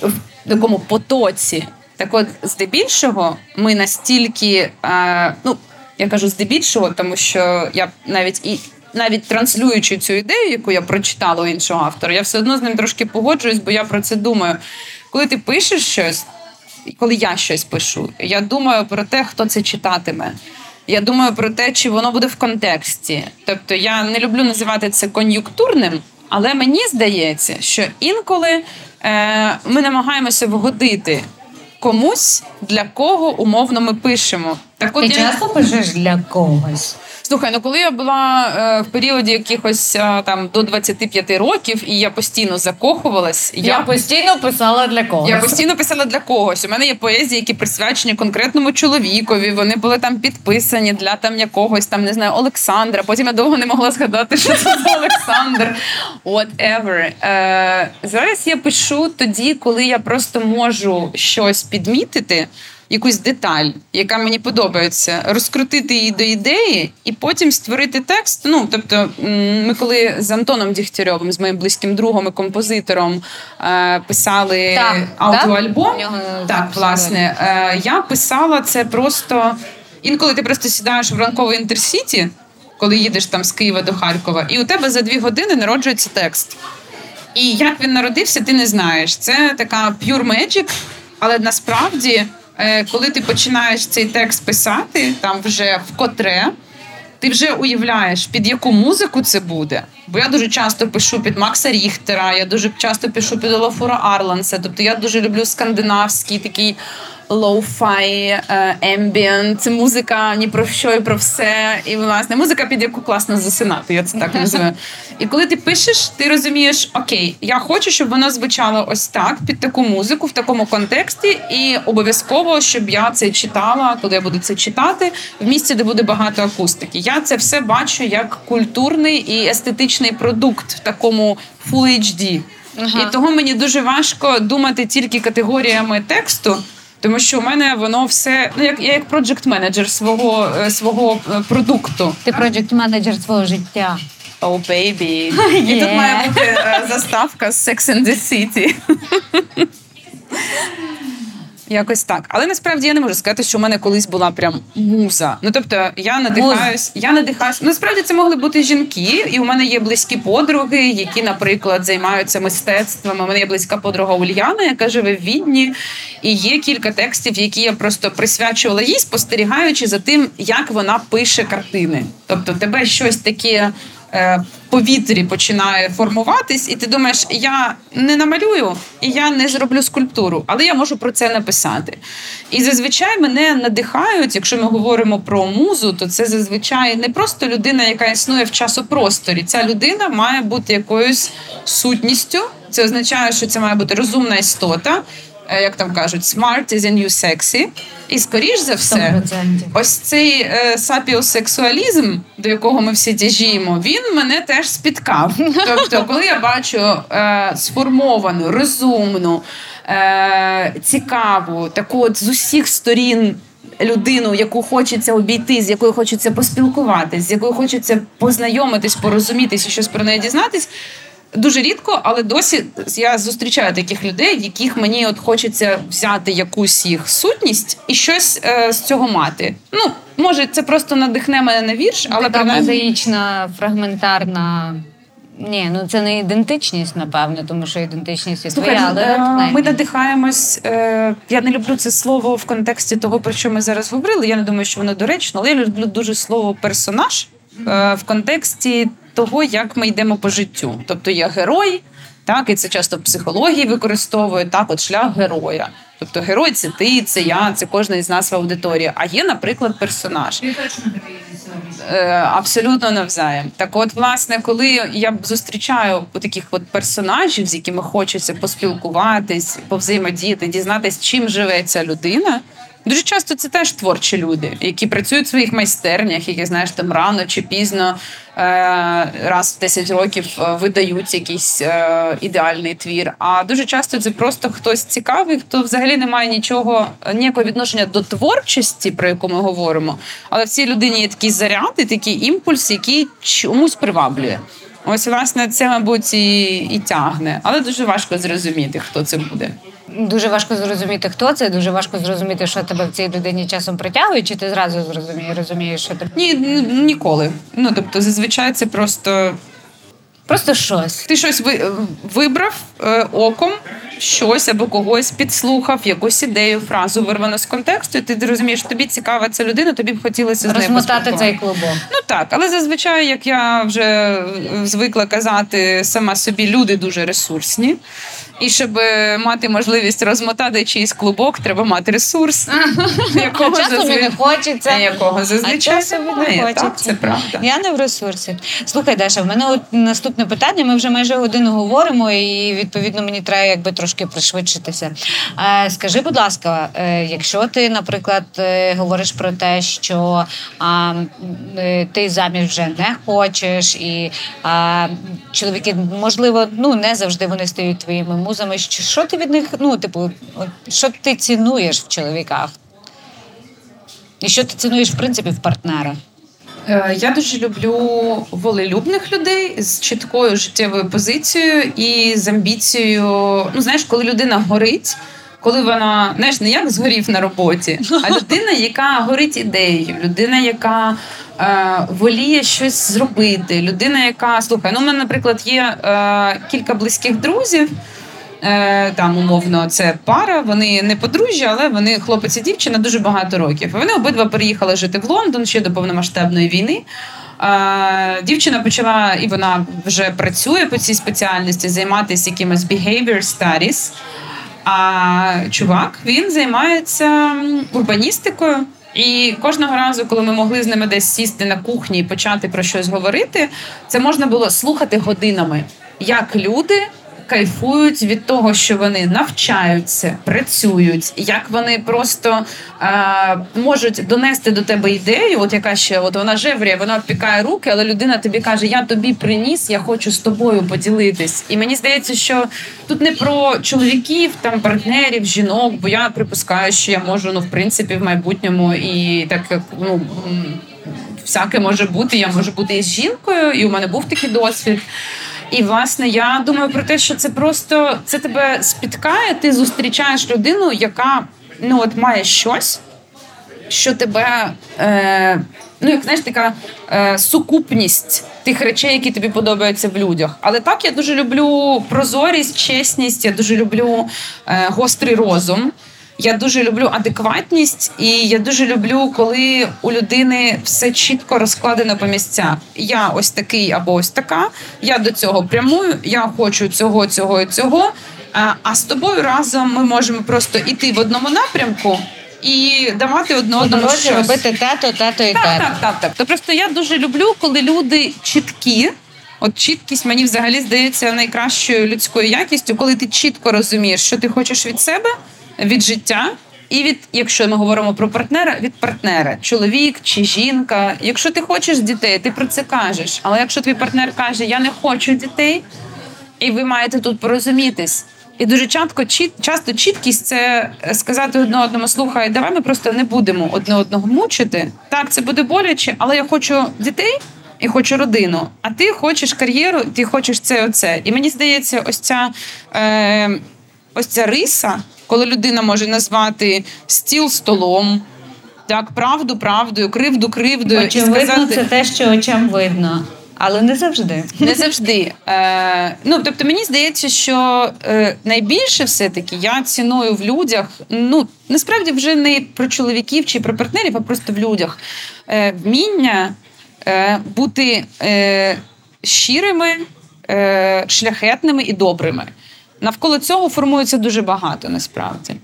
в такому потоці. Так от, здебільшого, ми настільки, е, ну, я кажу здебільшого, тому що я навіть і навіть транслюючи цю ідею, яку я прочитала у іншого автора, я все одно з ним трошки погоджуюсь, бо я про це думаю. Коли ти пишеш щось, коли я щось пишу, я думаю про те, хто це читатиме. Я думаю про те, чи воно буде в контексті. Тобто я не люблю називати це кон'юнктурним, але мені здається, що інколи е- ми намагаємося вгодити комусь, для кого умовно ми пишемо. Так от, ти часто я... пишеш для когось? Слухай, ну коли я була е, в періоді якихось е, там до двадцяти п'яти років, і я постійно закохувалась. Я, я постійно писала для когось. Я постійно писала для когось. У мене є поезії, які присвячені конкретному чоловікові. Вони були там підписані для там якогось, там, не знаю, Олександра. Потім я довго не могла згадати, що це за Олександр. Whatever. Е, зараз я пишу тоді, коли я просто можу щось підмітити, якусь деталь, яка мені подобається, розкрутити її до ідеї і потім створити текст. Ну, тобто, ми коли з Антоном Діхтярьовим, з моїм близьким другом і композитором, писали так, аудіоальбом, так, так власне, я писала це просто... Інколи ти просто сідаєш в ранковий інтерсіті, коли їдеш там з Києва до Харкова, і у тебе за дві години народжується текст. І як він народився, ти не знаєш. Це така pure magic, але насправді... Коли ти починаєш цей текст писати, там вже вкотре, ти вже уявляєш, під яку музику це буде. Бо я дуже часто пишу під Макса Ріхтера, я дуже часто пишу під Олафура Арланса. Тобто я дуже люблю скандинавський такий лоу-фай, ембієнт. Це музика ні про що і про все. І, власне, музика, під яку класно засинати, я це так називаю. І коли ти пишеш, ти розумієш, окей, я хочу, щоб воно звучало ось так, під таку музику, в такому контексті, і обов'язково, щоб я це читала, коли я буду це читати, в місці, де буде багато акустики. Я це все бачу як культурний і естетичний продукт в такому Full ейч ді. Ага. І того мені дуже важко думати тільки категоріями тексту, тому що у мене воно все... Ну, як, я як проджект-менеджер свого, свого продукту. Ти проджект-менеджер свого життя. О, oh, бейбі. Yeah. І тут має бути заставка з Sex and the City. Якось так. Але насправді я не можу сказати, що в мене колись була прям муза. Ну, тобто, я надихаюсь, я надихаюсь. Насправді це могли бути жінки, і у мене є близькі подруги, які, наприклад, займаються мистецтвом. У мене є близька подруга Ульяна, яка живе в Відні, і є кілька текстів, які я просто присвячувала їй, спостерігаючи за тим, як вона пише картини. Тобто, тебе щось таке в повітрі починає формуватись, і ти думаєш, я не намалюю, і я не зроблю скульптуру, але я можу про це написати. І зазвичай мене надихають, якщо ми говоримо про музу, то це зазвичай не просто людина, яка існує в часопросторі. Ця людина має бути якоюсь сутністю. Це означає, що це має бути розумна істота, як там кажуть, smart is the new sexy. І, скоріш за все, сто відсотків. Ось цей е, сапіосексуалізм, до якого ми всі тяжіємо, він мене теж спіткав. Тобто, коли я бачу е, сформовану, розумну, е, цікаву, таку от з усіх сторін людину, яку хочеться обійти, з якою хочеться поспілкуватись, з якою хочеться познайомитись, порозумітись і щось про неї дізнатись, дуже рідко, але досі я зустрічаю таких людей, яких мені от хочеться взяти якусь їх сутність і щось е, з цього мати. Ну, може, це просто надихне мене на вірш, але... Така принаймні... мозаїчна, фрагментарна... Ні, ну це не ідентичність, напевно, тому що ідентичність є твоя, але... Е, ми надихаємось... Е, я не люблю це слово в контексті того, про що ми зараз говорили, я не думаю, що воно доречно, але я люблю дуже слово «персонаж» е, в контексті того, як ми йдемо по життю. Тобто є герой, так, і це часто в психології використовують, так, от шлях героя. Тобто герой – це ти, це я, це кожна із нас в аудиторії. А є, наприклад, персонаж. Абсолютно навзаєм. Так от, власне, коли я зустрічаю таких от персонажів, з якими хочеться поспілкуватись, повзаємодіяти, дізнатись, чим живе ця людина, дуже часто це теж творчі люди, які працюють в своїх майстернях, які, знаєш, там рано чи пізно, раз в десять років видають якийсь ідеальний твір. А дуже часто це просто хтось цікавий, хто взагалі не має нічого, ніякого відношення до творчості, про яку ми говоримо. Але в цій людині є такий заряд і такий імпульс, який чомусь приваблює. Ось, власне, це, мабуть, і, і тягне. Але дуже важко зрозуміти, хто це буде. Дуже важко зрозуміти, хто це, дуже важко зрозуміти, що тебе в цій людині часом притягує, чи ти зразу зрозумієш, розумієш, що тебе... Ні, ніколи. Ну, тобто, зазвичай це просто... Просто щось. Ти щось вибрав е, оком, щось або когось підслухав, якусь ідею, фразу вирвану з контексту, і ти розумієш, тобі цікава ця людина, тобі б хотілося з нею поспілкуватися. Розмотати цей клубок. Ну так, але зазвичай, як я вже звикла казати сама собі, люди дуже ресурсні. І щоб мати можливість розмотати чийсь клубок, треба мати ресурс. Якого зазвичай не хочеться. Якого зазвичай не хочеться. Це правда. Я не в ресурсі. Слухай, Даша, в мене наступне питання. Ми вже майже годину говоримо і, відповідно, мені треба якби трошки пришвидшитися. Скажи, будь ласка, якщо ти, наприклад, говориш про те, що а, ти заміж вже не хочеш, і а, чоловіки, можливо, ну, не завжди вони стають твоїми музиками, що ти від них, ну, типу, що ти цінуєш в чоловіках? І що ти цінуєш, в принципі, в партнера? Я дуже люблю волелюбних людей з чіткою життєвою позицією і з амбіцією. Ну, знаєш, коли людина горить, коли вона, знаєш, не як згорів на роботі, а людина, яка горить ідеєю, людина, яка е, воліє щось зробити, людина, яка, слухай, ну, в мене, наприклад, є е, кілька близьких друзів, там, умовно, це пара, вони не подружжя, але вони хлопець і дівчина дуже багато років. Вони обидва переїхали жити в Лондон ще до повномасштабної війни. Дівчина почала, і вона вже працює по цій спеціальності, займатися якимось behavior studies. А чувак, він займається урбаністикою. І кожного разу, коли ми могли з ними десь сісти на кухні і почати про щось говорити, це можна було слухати годинами, як люди кайфують від того, що вони навчаються, працюють, як вони просто е- можуть донести до тебе ідею, от яка ще, от вона жевріє, вона обпікає руки, але людина тобі каже, я тобі приніс, я хочу з тобою поділитись. І мені здається, що тут не про чоловіків, там, партнерів, жінок, бо я припускаю, що я можу, ну, в принципі, в майбутньому і так, як, ну, всяке може бути, я можу бути і з жінкою, і у мене був такий досвід. І, власне, я думаю про те, що це просто, це тебе спіткає, ти зустрічаєш людину, яка, ну, от має щось, що тебе, е, ну, як, знаєш, така е, сукупність тих речей, які тобі подобаються в людях. Але так, я дуже люблю прозорість, чесність, я дуже люблю е, гострий розум. Я дуже люблю адекватність, і я дуже люблю, коли у людини все чітко розкладено по місцях. Я ось такий або ось така, я до цього прямую, я хочу цього, цього і цього, а з тобою разом ми можемо просто йти в одному напрямку і давати одне одному щось. Можна робити тето, тето і тето. Так, так, так, так. То просто я дуже люблю, коли люди чіткі. От чіткість, мені взагалі здається, найкращою людською якістю, коли ти чітко розумієш, що ти хочеш від себе, від життя і від, якщо ми говоримо про партнера, від партнера. Чоловік чи жінка. Якщо ти хочеш дітей, ти про це кажеш. Але якщо твій партнер каже, я не хочу дітей, і ви маєте тут порозумітись. І дуже чітко, чіт, часто чіткість – це сказати одне одному, слухай, давай ми просто не будемо одне одного мучити. Так, це буде боляче, але я хочу дітей і хочу родину. А ти хочеш кар'єру, ти хочеш це оце. І мені здається, ось ця, е, ось ця риса, коли людина може назвати стіл столом, так, правду правдою, кривду кривдою. Очевидно, і сказати... це те, що очам видно. Але не завжди. Не завжди. Е, ну, тобто, мені здається, що е, найбільше все-таки я ціную в людях, ну, насправді вже не про чоловіків чи про партнерів, а просто в людях. Е, вміння е, бути... Е, щирими, е, шляхетними і добрими. Навколо цього формується дуже багато, насправді.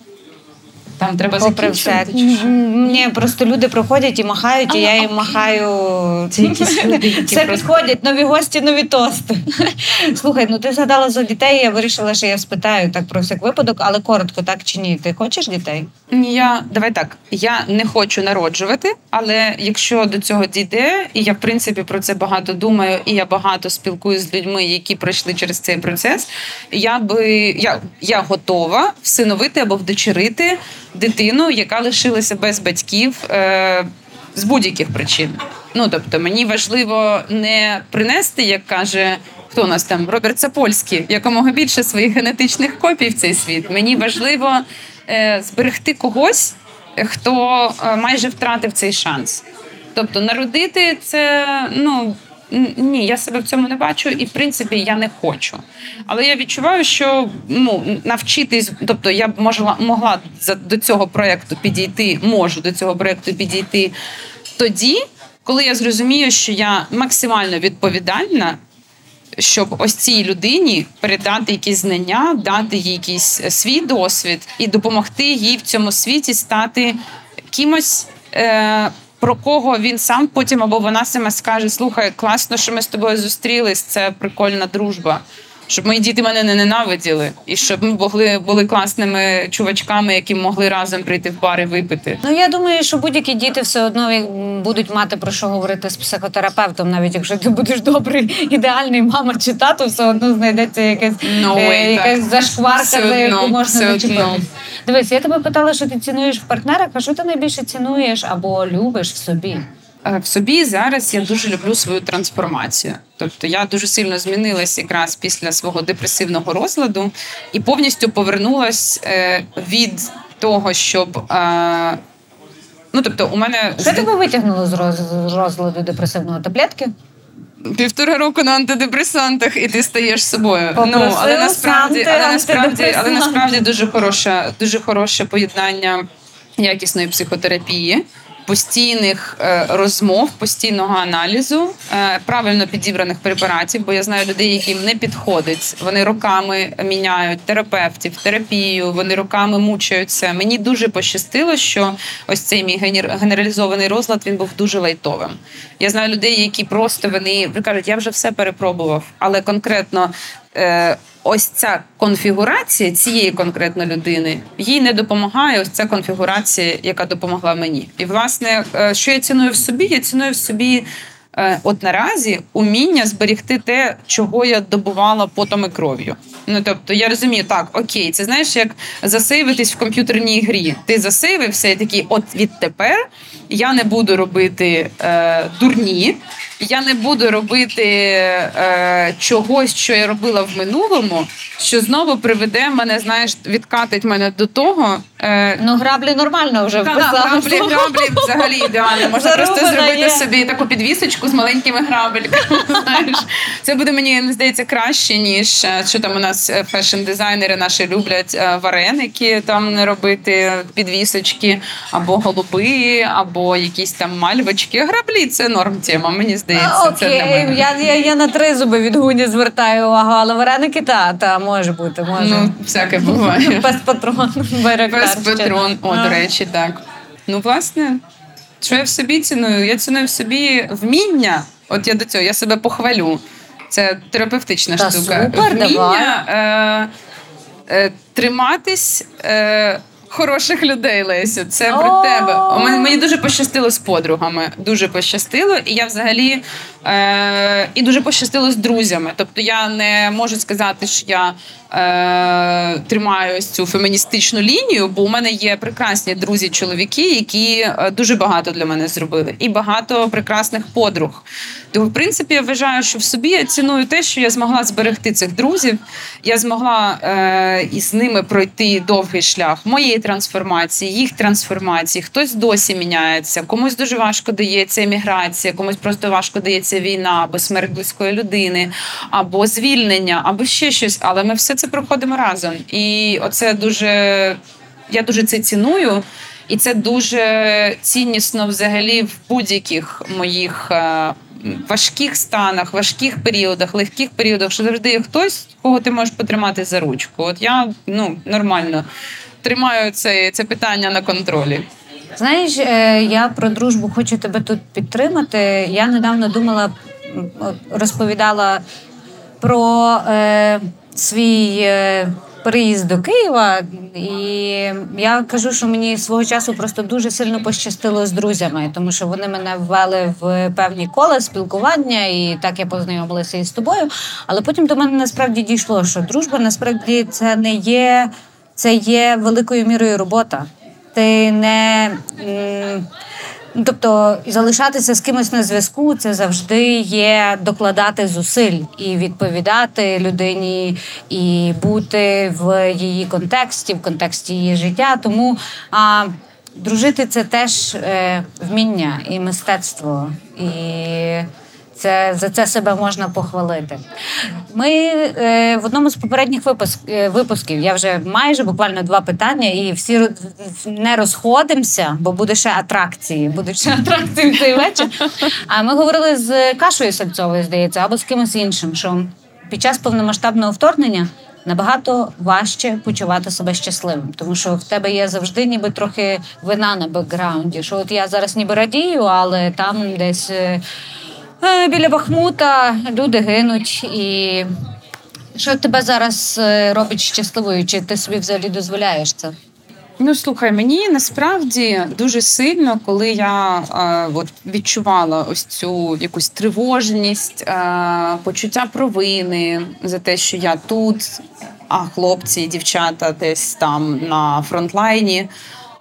Там треба закінчувати, чи що? Ні, просто люди проходять і махають, а, і я їм махаю. Це якісь люди, які все підходять, нові гості, нові тости. Слухай, ну ти згадала за дітей, я вирішила, що я спитаю так про всяк випадок, але коротко, так чи ні? Ти хочеш дітей? Я, давай так, я не хочу народжувати, але якщо до цього дійде, і я, в принципі, про це багато думаю, і я багато спілкуюся з людьми, які пройшли через цей процес, я би, я, я готова всиновити або вдочерити дитину, яка лишилася без батьків е, з будь-яких причин. Ну, тобто, мені важливо не принести, як каже, хто у нас там, Роберт Сапольський, якомога більше своїх генетичних копій в цей світ. Мені важливо е, зберегти когось, хто е, майже втратив цей шанс. Тобто, народити це, ну, ні, я себе в цьому не бачу і, в принципі, я не хочу. Але я відчуваю, що ну, навчитись, тобто я б можла, могла до цього проєкту підійти, можу до цього проєкту підійти тоді, коли я зрозумію, що я максимально відповідальна, щоб ось цій людині передати якісь знання, дати їй якийсь свій досвід і допомогти їй в цьому світі стати кимось, е- про кого він сам потім або вона сама скаже: слухай, класно, що ми з тобою зустрілись, це прикольна дружба. Щоб мої діти мене не ненавиділи, і щоб ми могли, були класними чувачками, які могли разом прийти в бар і випити. Ну, я думаю, що будь-які діти все одно будуть мати про що говорити з психотерапевтом, навіть якщо ти будеш добрий, ідеальний мама чи тато, все одно знайдеться якась, no way, е, якась зашкварка, за яку можна зачепити. Дивись, я тебе питала, що ти цінуєш в партнерах, а що ти найбільше цінуєш або любиш в собі? В собі зараз я дуже люблю свою трансформацію. Тобто я дуже сильно змінилась якраз після свого депресивного розладу і повністю повернулась е, від того, щоб... Е, ну, тобто, у мене... Що тебе витягнуло з розладу депресивного? Таблетки? Півтора року на антидепресантах, і ти стаєш собою. Ну, але насправді, але насправді, але насправді дуже хороше, дуже хороше поєднання якісної психотерапії, постійних е, розмов, постійного аналізу, е, правильно підібраних препаратів, бо я знаю людей, яким не підходить. Вони роками міняють терапевтів, терапію, вони роками мучаються. Мені дуже пощастило, що ось цей мій генер... генералізований розлад, він був дуже лайтовим. Я знаю людей, які просто, вони кажуть, я вже все перепробував, але конкретно е, ось ця конфігурація цієї конкретно людини, їй не допомагає ось ця конфігурація, яка допомогла мені. І, власне, що я ціную в собі? Я ціную в собі от наразі уміння зберігти те, чого я добувала потом і кров'ю. Ну, тобто, я розумію, так, окей, це, знаєш, як засейвитись в комп'ютерній грі. Ти засейвився і такий, от відтепер я не буду робити е, дурні, я не буду робити е, чогось, що я робила в минулому, що знову приведе мене, знаєш, відкатить мене до того. Е... Ну, граблі нормально вже вписала. Так, граблі, граблі взагалі ідеально. Можна Зарубана просто зробити є. Собі таку підвісочку з маленькими грабельками, знаєш. Це буде, мені здається, краще, ніж що там у нас фешн-дизайнери наші люблять вареники там робити, підвісочки, або голуби, або якісь там мальвочки. Граблі – це норм тема, мені здається. А, окей, це для мене. Я, я, я на три зуби від Гуні звертаю увагу, але вареники, та, та, може бути, може. Ну, всяке буває. Без патрон, берега. Без патрон, о, до речі, так. Ну, власне, що я в собі ціную? Я ціную в собі вміння, от я до цього, я себе похвалю. Це терапевтична та штука. Супер, вміння е, е, триматись е, хороших людей, Лесю. Це про О-о-о. тебе. Мені, мені дуже пощастило з подругами. Дуже пощастило. І я взагалі е, і дуже пощастило з друзями. Тобто я не можу сказати, що я е, тримаю ось цю феміністичну лінію, бо у мене є прекрасні друзі-чоловіки, які дуже багато для мене зробили. І багато прекрасних подруг. Тому, в принципі, я вважаю, що в собі я ціную те, що я змогла зберегти цих друзів. Я змогла е, із ними пройти довгий шлях моєї трансформації, їх трансформації. Хтось досі міняється, комусь дуже важко дається еміграція, комусь просто важко дається війна, або смерть близької людини, або звільнення, або ще щось. Але ми все це проходимо разом. І оце дуже, я дуже це ціную. І це дуже ціннісно взагалі в будь-яких моїх важких станах, важких періодах, легких періодах, що завжди є хтось, кого ти можеш потримати за ручку. От я, ну, нормально тримаю це, це питання на контролі. Знаєш, я про дружбу хочу тебе тут підтримати. Я недавно думала, розповідала про е, свій е, приїзд до Києва. І я кажу, що мені свого часу просто дуже сильно пощастило з друзями, тому що вони мене ввели в певні кола спілкування, і так я познайомилася із тобою. Але потім до мене насправді дійшло, що дружба насправді це не є, це є великою мірою робота. Ти не... Тобто залишатися з кимось на зв'язку – це завжди є докладати зусиль і відповідати людині, і бути в її контексті, в контексті її життя. Тому а, дружити – це теж е, вміння і мистецтво. І це, за це себе можна похвалити. Ми е, в одному з попередніх випуск, е, випусків, я вже майже буквально два питання, і всі не розходимося, бо буде ще атракції, будуть ще атракції в цей вечір. А ми говорили з Кашою Сальцовою, здається, або з кимось іншим, що під час повномасштабного вторгнення набагато важче почувати себе щасливим, тому що в тебе є завжди ніби трохи вина на бекграунді, що от я зараз ніби радію, але там десь... біля Бахмута люди гинуть. І що тебе зараз робить щасливою? Чи ти собі взагалі дозволяєш це? Ну, слухай, мені насправді дуже сильно, коли я е, от, відчувала ось цю якусь тривожність, е, почуття провини за те, що я тут, а хлопці і дівчата десь там на фронтлайні.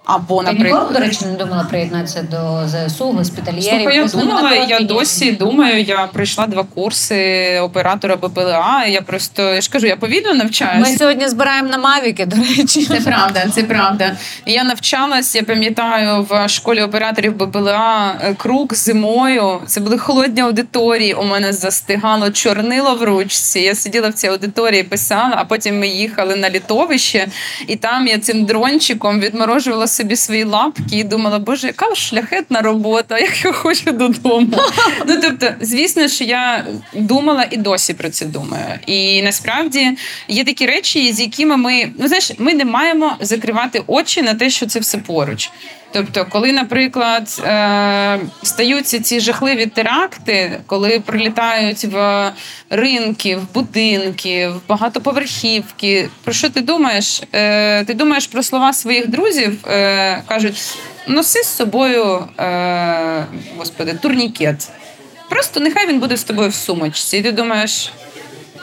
Або, ти ніколи, до речі, не думала приєднатися до ЗСУ, госпітальєрів? Слухай, я думала, я досі думаю, я пройшла два курси оператора Б П Л А, я просто, я ж кажу, я повільно навчаюся. Ми сьогодні збираємо на Мавіки, до речі. Це правда, це правда. Я навчалась, я пам'ятаю, в школі операторів Б П Л А круг зимою, це були холодні аудиторії, у мене застигало чорнило в ручці, я сиділа в цій аудиторії, писала, а потім ми їхали на літовище, і там я цим дрончиком відморожувала собі свої лапки і думала, боже, яка шляхетна робота, як я хочу додому. Ну, тобто, звісно, що я думала і досі про це думаю. І насправді є такі речі, з якими ми, ну, знаєш, ми не маємо закривати очі на те, що це все поруч. Тобто, коли, наприклад, е- стаються ці жахливі теракти, коли прилітають в ринки, в будинки, в багатоповерхівки, про що ти думаєш? Е- ти думаєш про слова своїх друзів, е- кажуть, носи з собою, е- господи, турнікет. Просто нехай він буде з тобою в сумочці. І ти думаєш...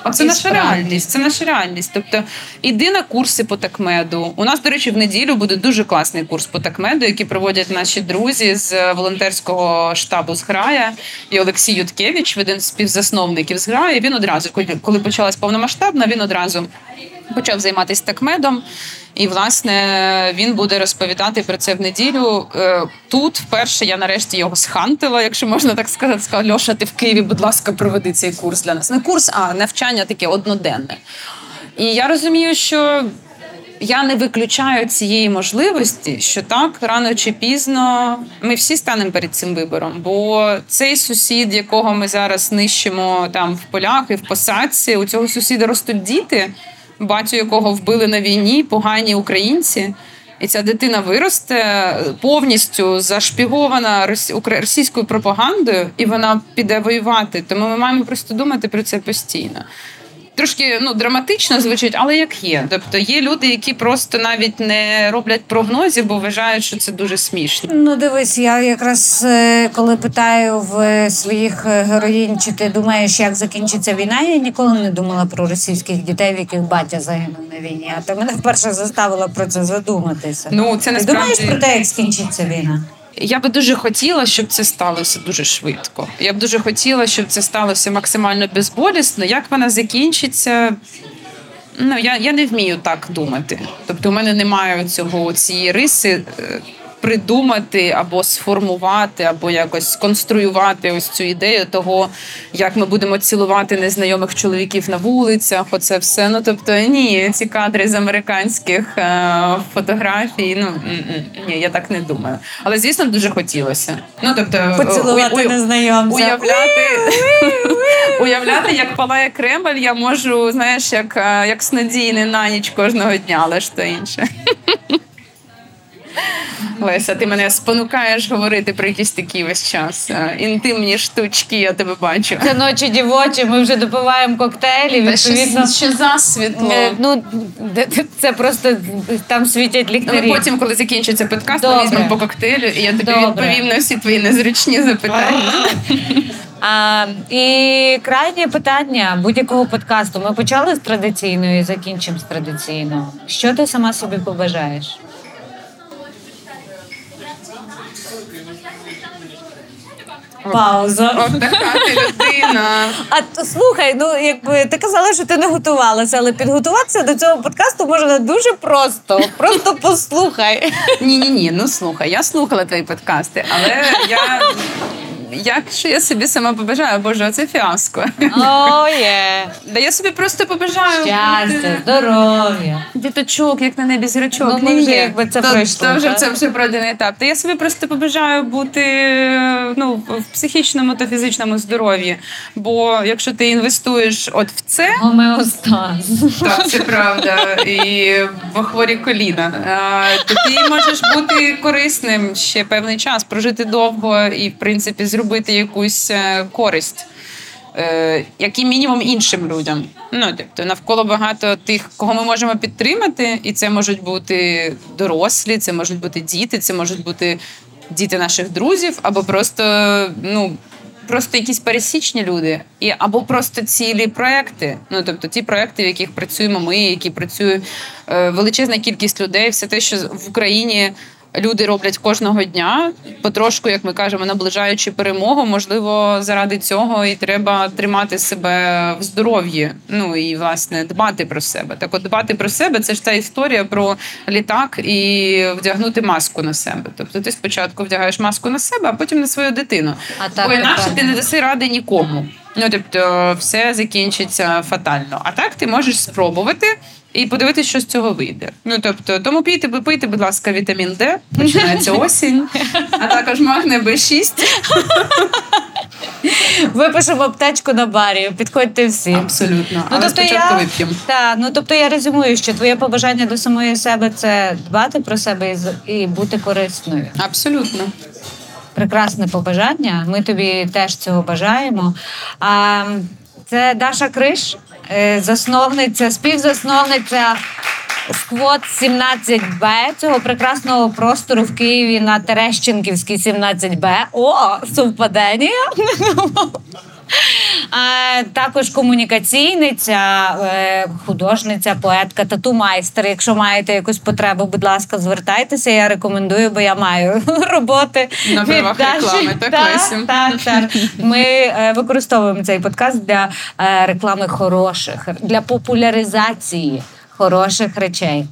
А це наша реальність, це наша реальність. Тобто, іди на курси по такмеду. У нас, до речі, в неділю буде дуже класний курс по такмеду, який проводять наші друзі з волонтерського штабу «Зграя». І Олексій Юткевич, один з співзасновників «Зграя», він одразу, коли почалась повномасштабна, він одразу почав займатися такмедом. І, власне, він буде розповідати про це в неділю. Тут вперше я нарешті його схантила, якщо можна так сказати. Сказала, Льоша, ти в Києві, будь ласка, проведи цей курс для нас. Не курс, а навчання таке одноденне. І я розумію, що я не виключаю цієї можливості, що так, рано чи пізно ми всі станемо перед цим вибором. Бо цей сусід, якого ми зараз нищимо там в полях і в посадці, у цього сусіда ростуть діти, батю якого вбили на війні, погані українці. І ця дитина виросте, повністю зашпігована російською пропагандою, і вона піде воювати. Тому ми маємо просто думати про це постійно. Трошки, ну, драматично звучить, але як є. Тобто є люди, які просто навіть не роблять прогнозів, бо вважають, що це дуже смішно. Ну, дивись, я якраз, коли питаю в своїх героїнь, чи ти думаєш, як закінчиться війна, я ніколи не думала про російських дітей, в яких батя загинув на війні. А ти мене вперше заставила про це задуматися. Ну, це насправді... Ти думаєш про те, як скінчиться війна? Я би дуже хотіла, щоб це сталося дуже швидко. Я б дуже хотіла, щоб це сталося максимально безболісно. Як вона закінчиться? Ну, я, я не вмію так думати. Тобто, у мене немає цього, цієї риси придумати або сформувати, або якось сконструювати ось цю ідею того, як ми будемо цілувати незнайомих чоловіків на вулицях, оце все. Ну, тобто, ні, ці кадри з американських е- фотографій, ну, ні, я так не думаю. Але, звісно, дуже хотілося. Ну, тобто, поцілувати у- у- незнайомця. Уявляти, уявляти, як палає Кремль, я можу, знаєш, як, як снодійний на ніч кожного дня, але ж то інше. Леся, ти мене спонукаєш говорити про якісь такі весь час інтимні штучки, я тебе бачу. Це ночі дівочі, ми вже допиваємо коктейлі, відповідно. Ще засвітло. Ну, це просто там світять ліхтарі. Ну, ми потім, коли закінчиться подкаст, ми візьмемо по коктейлю, і я тобі Добре. відповім на всі твої незручні запитання. А, і крайнє питання будь-якого подкасту. Ми почали з традиційного і закінчимо з традиційного. Що ти сама собі побажаєш? Пауза. От така ти людина. А слухай, ну якби ти казала, що ти не готувалася, але підготуватися до цього подкасту можна дуже просто. Просто послухай. Ні-ні-ні, ну слухай, я слухала твої подкасти, але я... Якщо я собі сама побажаю, боже, оце фіаско. О, є. Да я собі просто побажаю. Щастя, здоров'я. Діточок, як на небі зірочок. Ну, ми вже якби це пройшло. Це вже, це вже пройдений етап. Та я собі просто побажаю бути, ну, в психічному та фізичному здоров'ї. Бо якщо ти інвестуєш от в це... Гомеостаз. Так, це правда. І в хворі коліна. То ти можеш бути корисним ще певний час, прожити довго і, в принципі, зробити робити якусь користь, е, як і мінімум іншим людям. Ну, тобто, навколо багато тих, кого ми можемо підтримати, і це можуть бути дорослі, це можуть бути діти, це можуть бути діти наших друзів, або просто, ну, просто якісь пересічні люди, і, або просто цілі проекти. Ну, тобто, ті проекти, в яких працюємо ми, які працює е, величезна кількість людей, все те, що в Україні люди роблять кожного дня, потрошку, як ми кажемо, наближаючи перемогу, можливо, заради цього і треба тримати себе в здоров'ї, ну і, власне, дбати про себе. Так от, дбати про себе – це ж та історія про літак і вдягнути маску на себе. Тобто ти спочатку вдягаєш маску на себе, а потім на свою дитину. А так, бо інакше ти не даси ради нікому. Ну, тобто, все закінчиться фатально. А так ти можеш спробувати і подивитися, що з цього вийде. Ну, тобто, тому пійте, пийте, будь ласка, вітамін Д, починається осінь, а також магне Б шість. Випишемо аптечку на барі, підходьте всі. Абсолютно, ну, але тобто спочатку я... вип'ємо. Так, ну, тобто я резюмую, що твоє побажання до самої себе – це дбати про себе і бути корисною. Абсолютно. Прекрасне побажання, ми тобі теж цього бажаємо. А, це Дар'я Криж, засновниця, співзасновниця Squat сімнадцять Б, цього прекрасного простору в Києві на Терещенківській сімнадцять Б. О, совпадення! А також комунікаційниця, художниця, поетка, тату-майстер. Якщо маєте якусь потребу, будь ласка, звертайтеся. Я рекомендую, бо я маю роботи. На правах реклами, так, Лесю? Так, так. Ми використовуємо цей подкаст для реклами хороших, для популяризації хороших речей.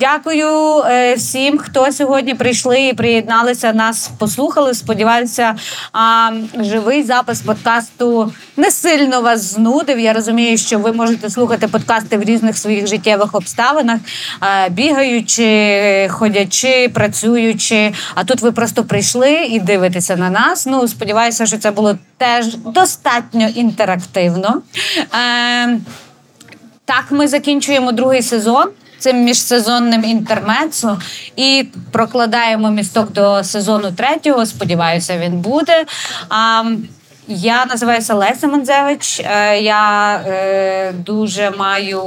Дякую е, всім, хто сьогодні прийшли і приєдналися, нас послухали. Сподіваюся, а, живий запис подкасту не сильно вас знудив. Я розумію, що ви можете слухати подкасти в різних своїх життєвих обставинах, е, бігаючи, ходячи, працюючи. А тут ви просто прийшли і дивитеся на нас. Ну, сподіваюся, що це було теж достатньо інтерактивно. Е, Так, ми закінчуємо другий сезон цим міжсезонним інтермецо і прокладаємо місток до сезону третього. Сподіваюся, він буде. А, я називаюся Леся Манзевич. Я е, дуже маю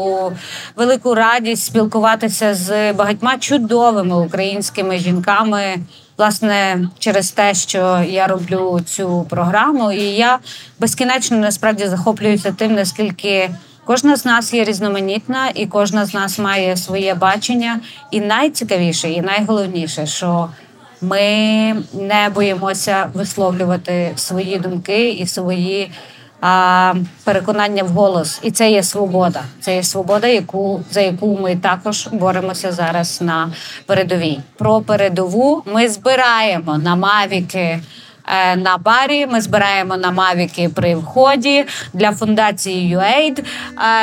велику радість спілкуватися з багатьма чудовими українськими жінками. Власне, через те, що я роблю цю програму. І я безкінечно, насправді, захоплююся тим, наскільки... Кожна з нас є різноманітна, і кожна з нас має своє бачення. І найцікавіше, і найголовніше, що ми не боїмося висловлювати свої думки і свої а переконання в голос. І це є свобода. Це є свобода, яку, за яку ми також боремося зараз на передовій. Про передову ми збираємо на Мавіки на барі, ми збираємо на Мавіки при вході для фундації UAid,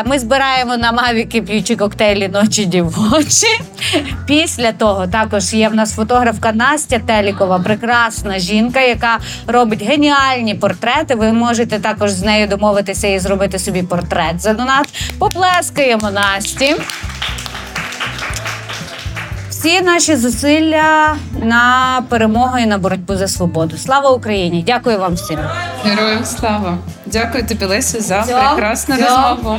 ми збираємо на Мавіки п'ючі коктейлі «Ночі дівочі». Після того також є в нас фотографка Настя Телікова, прекрасна жінка, яка робить геніальні портрети. Ви можете також з нею домовитися і зробити собі портрет за донат. Поплескаємо Насті. Всі наші зусилля на перемогу і на боротьбу за свободу. Слава Україні! Дякую вам всім. Героям слава! Дякую тобі, Лесю, за прекрасну розмову.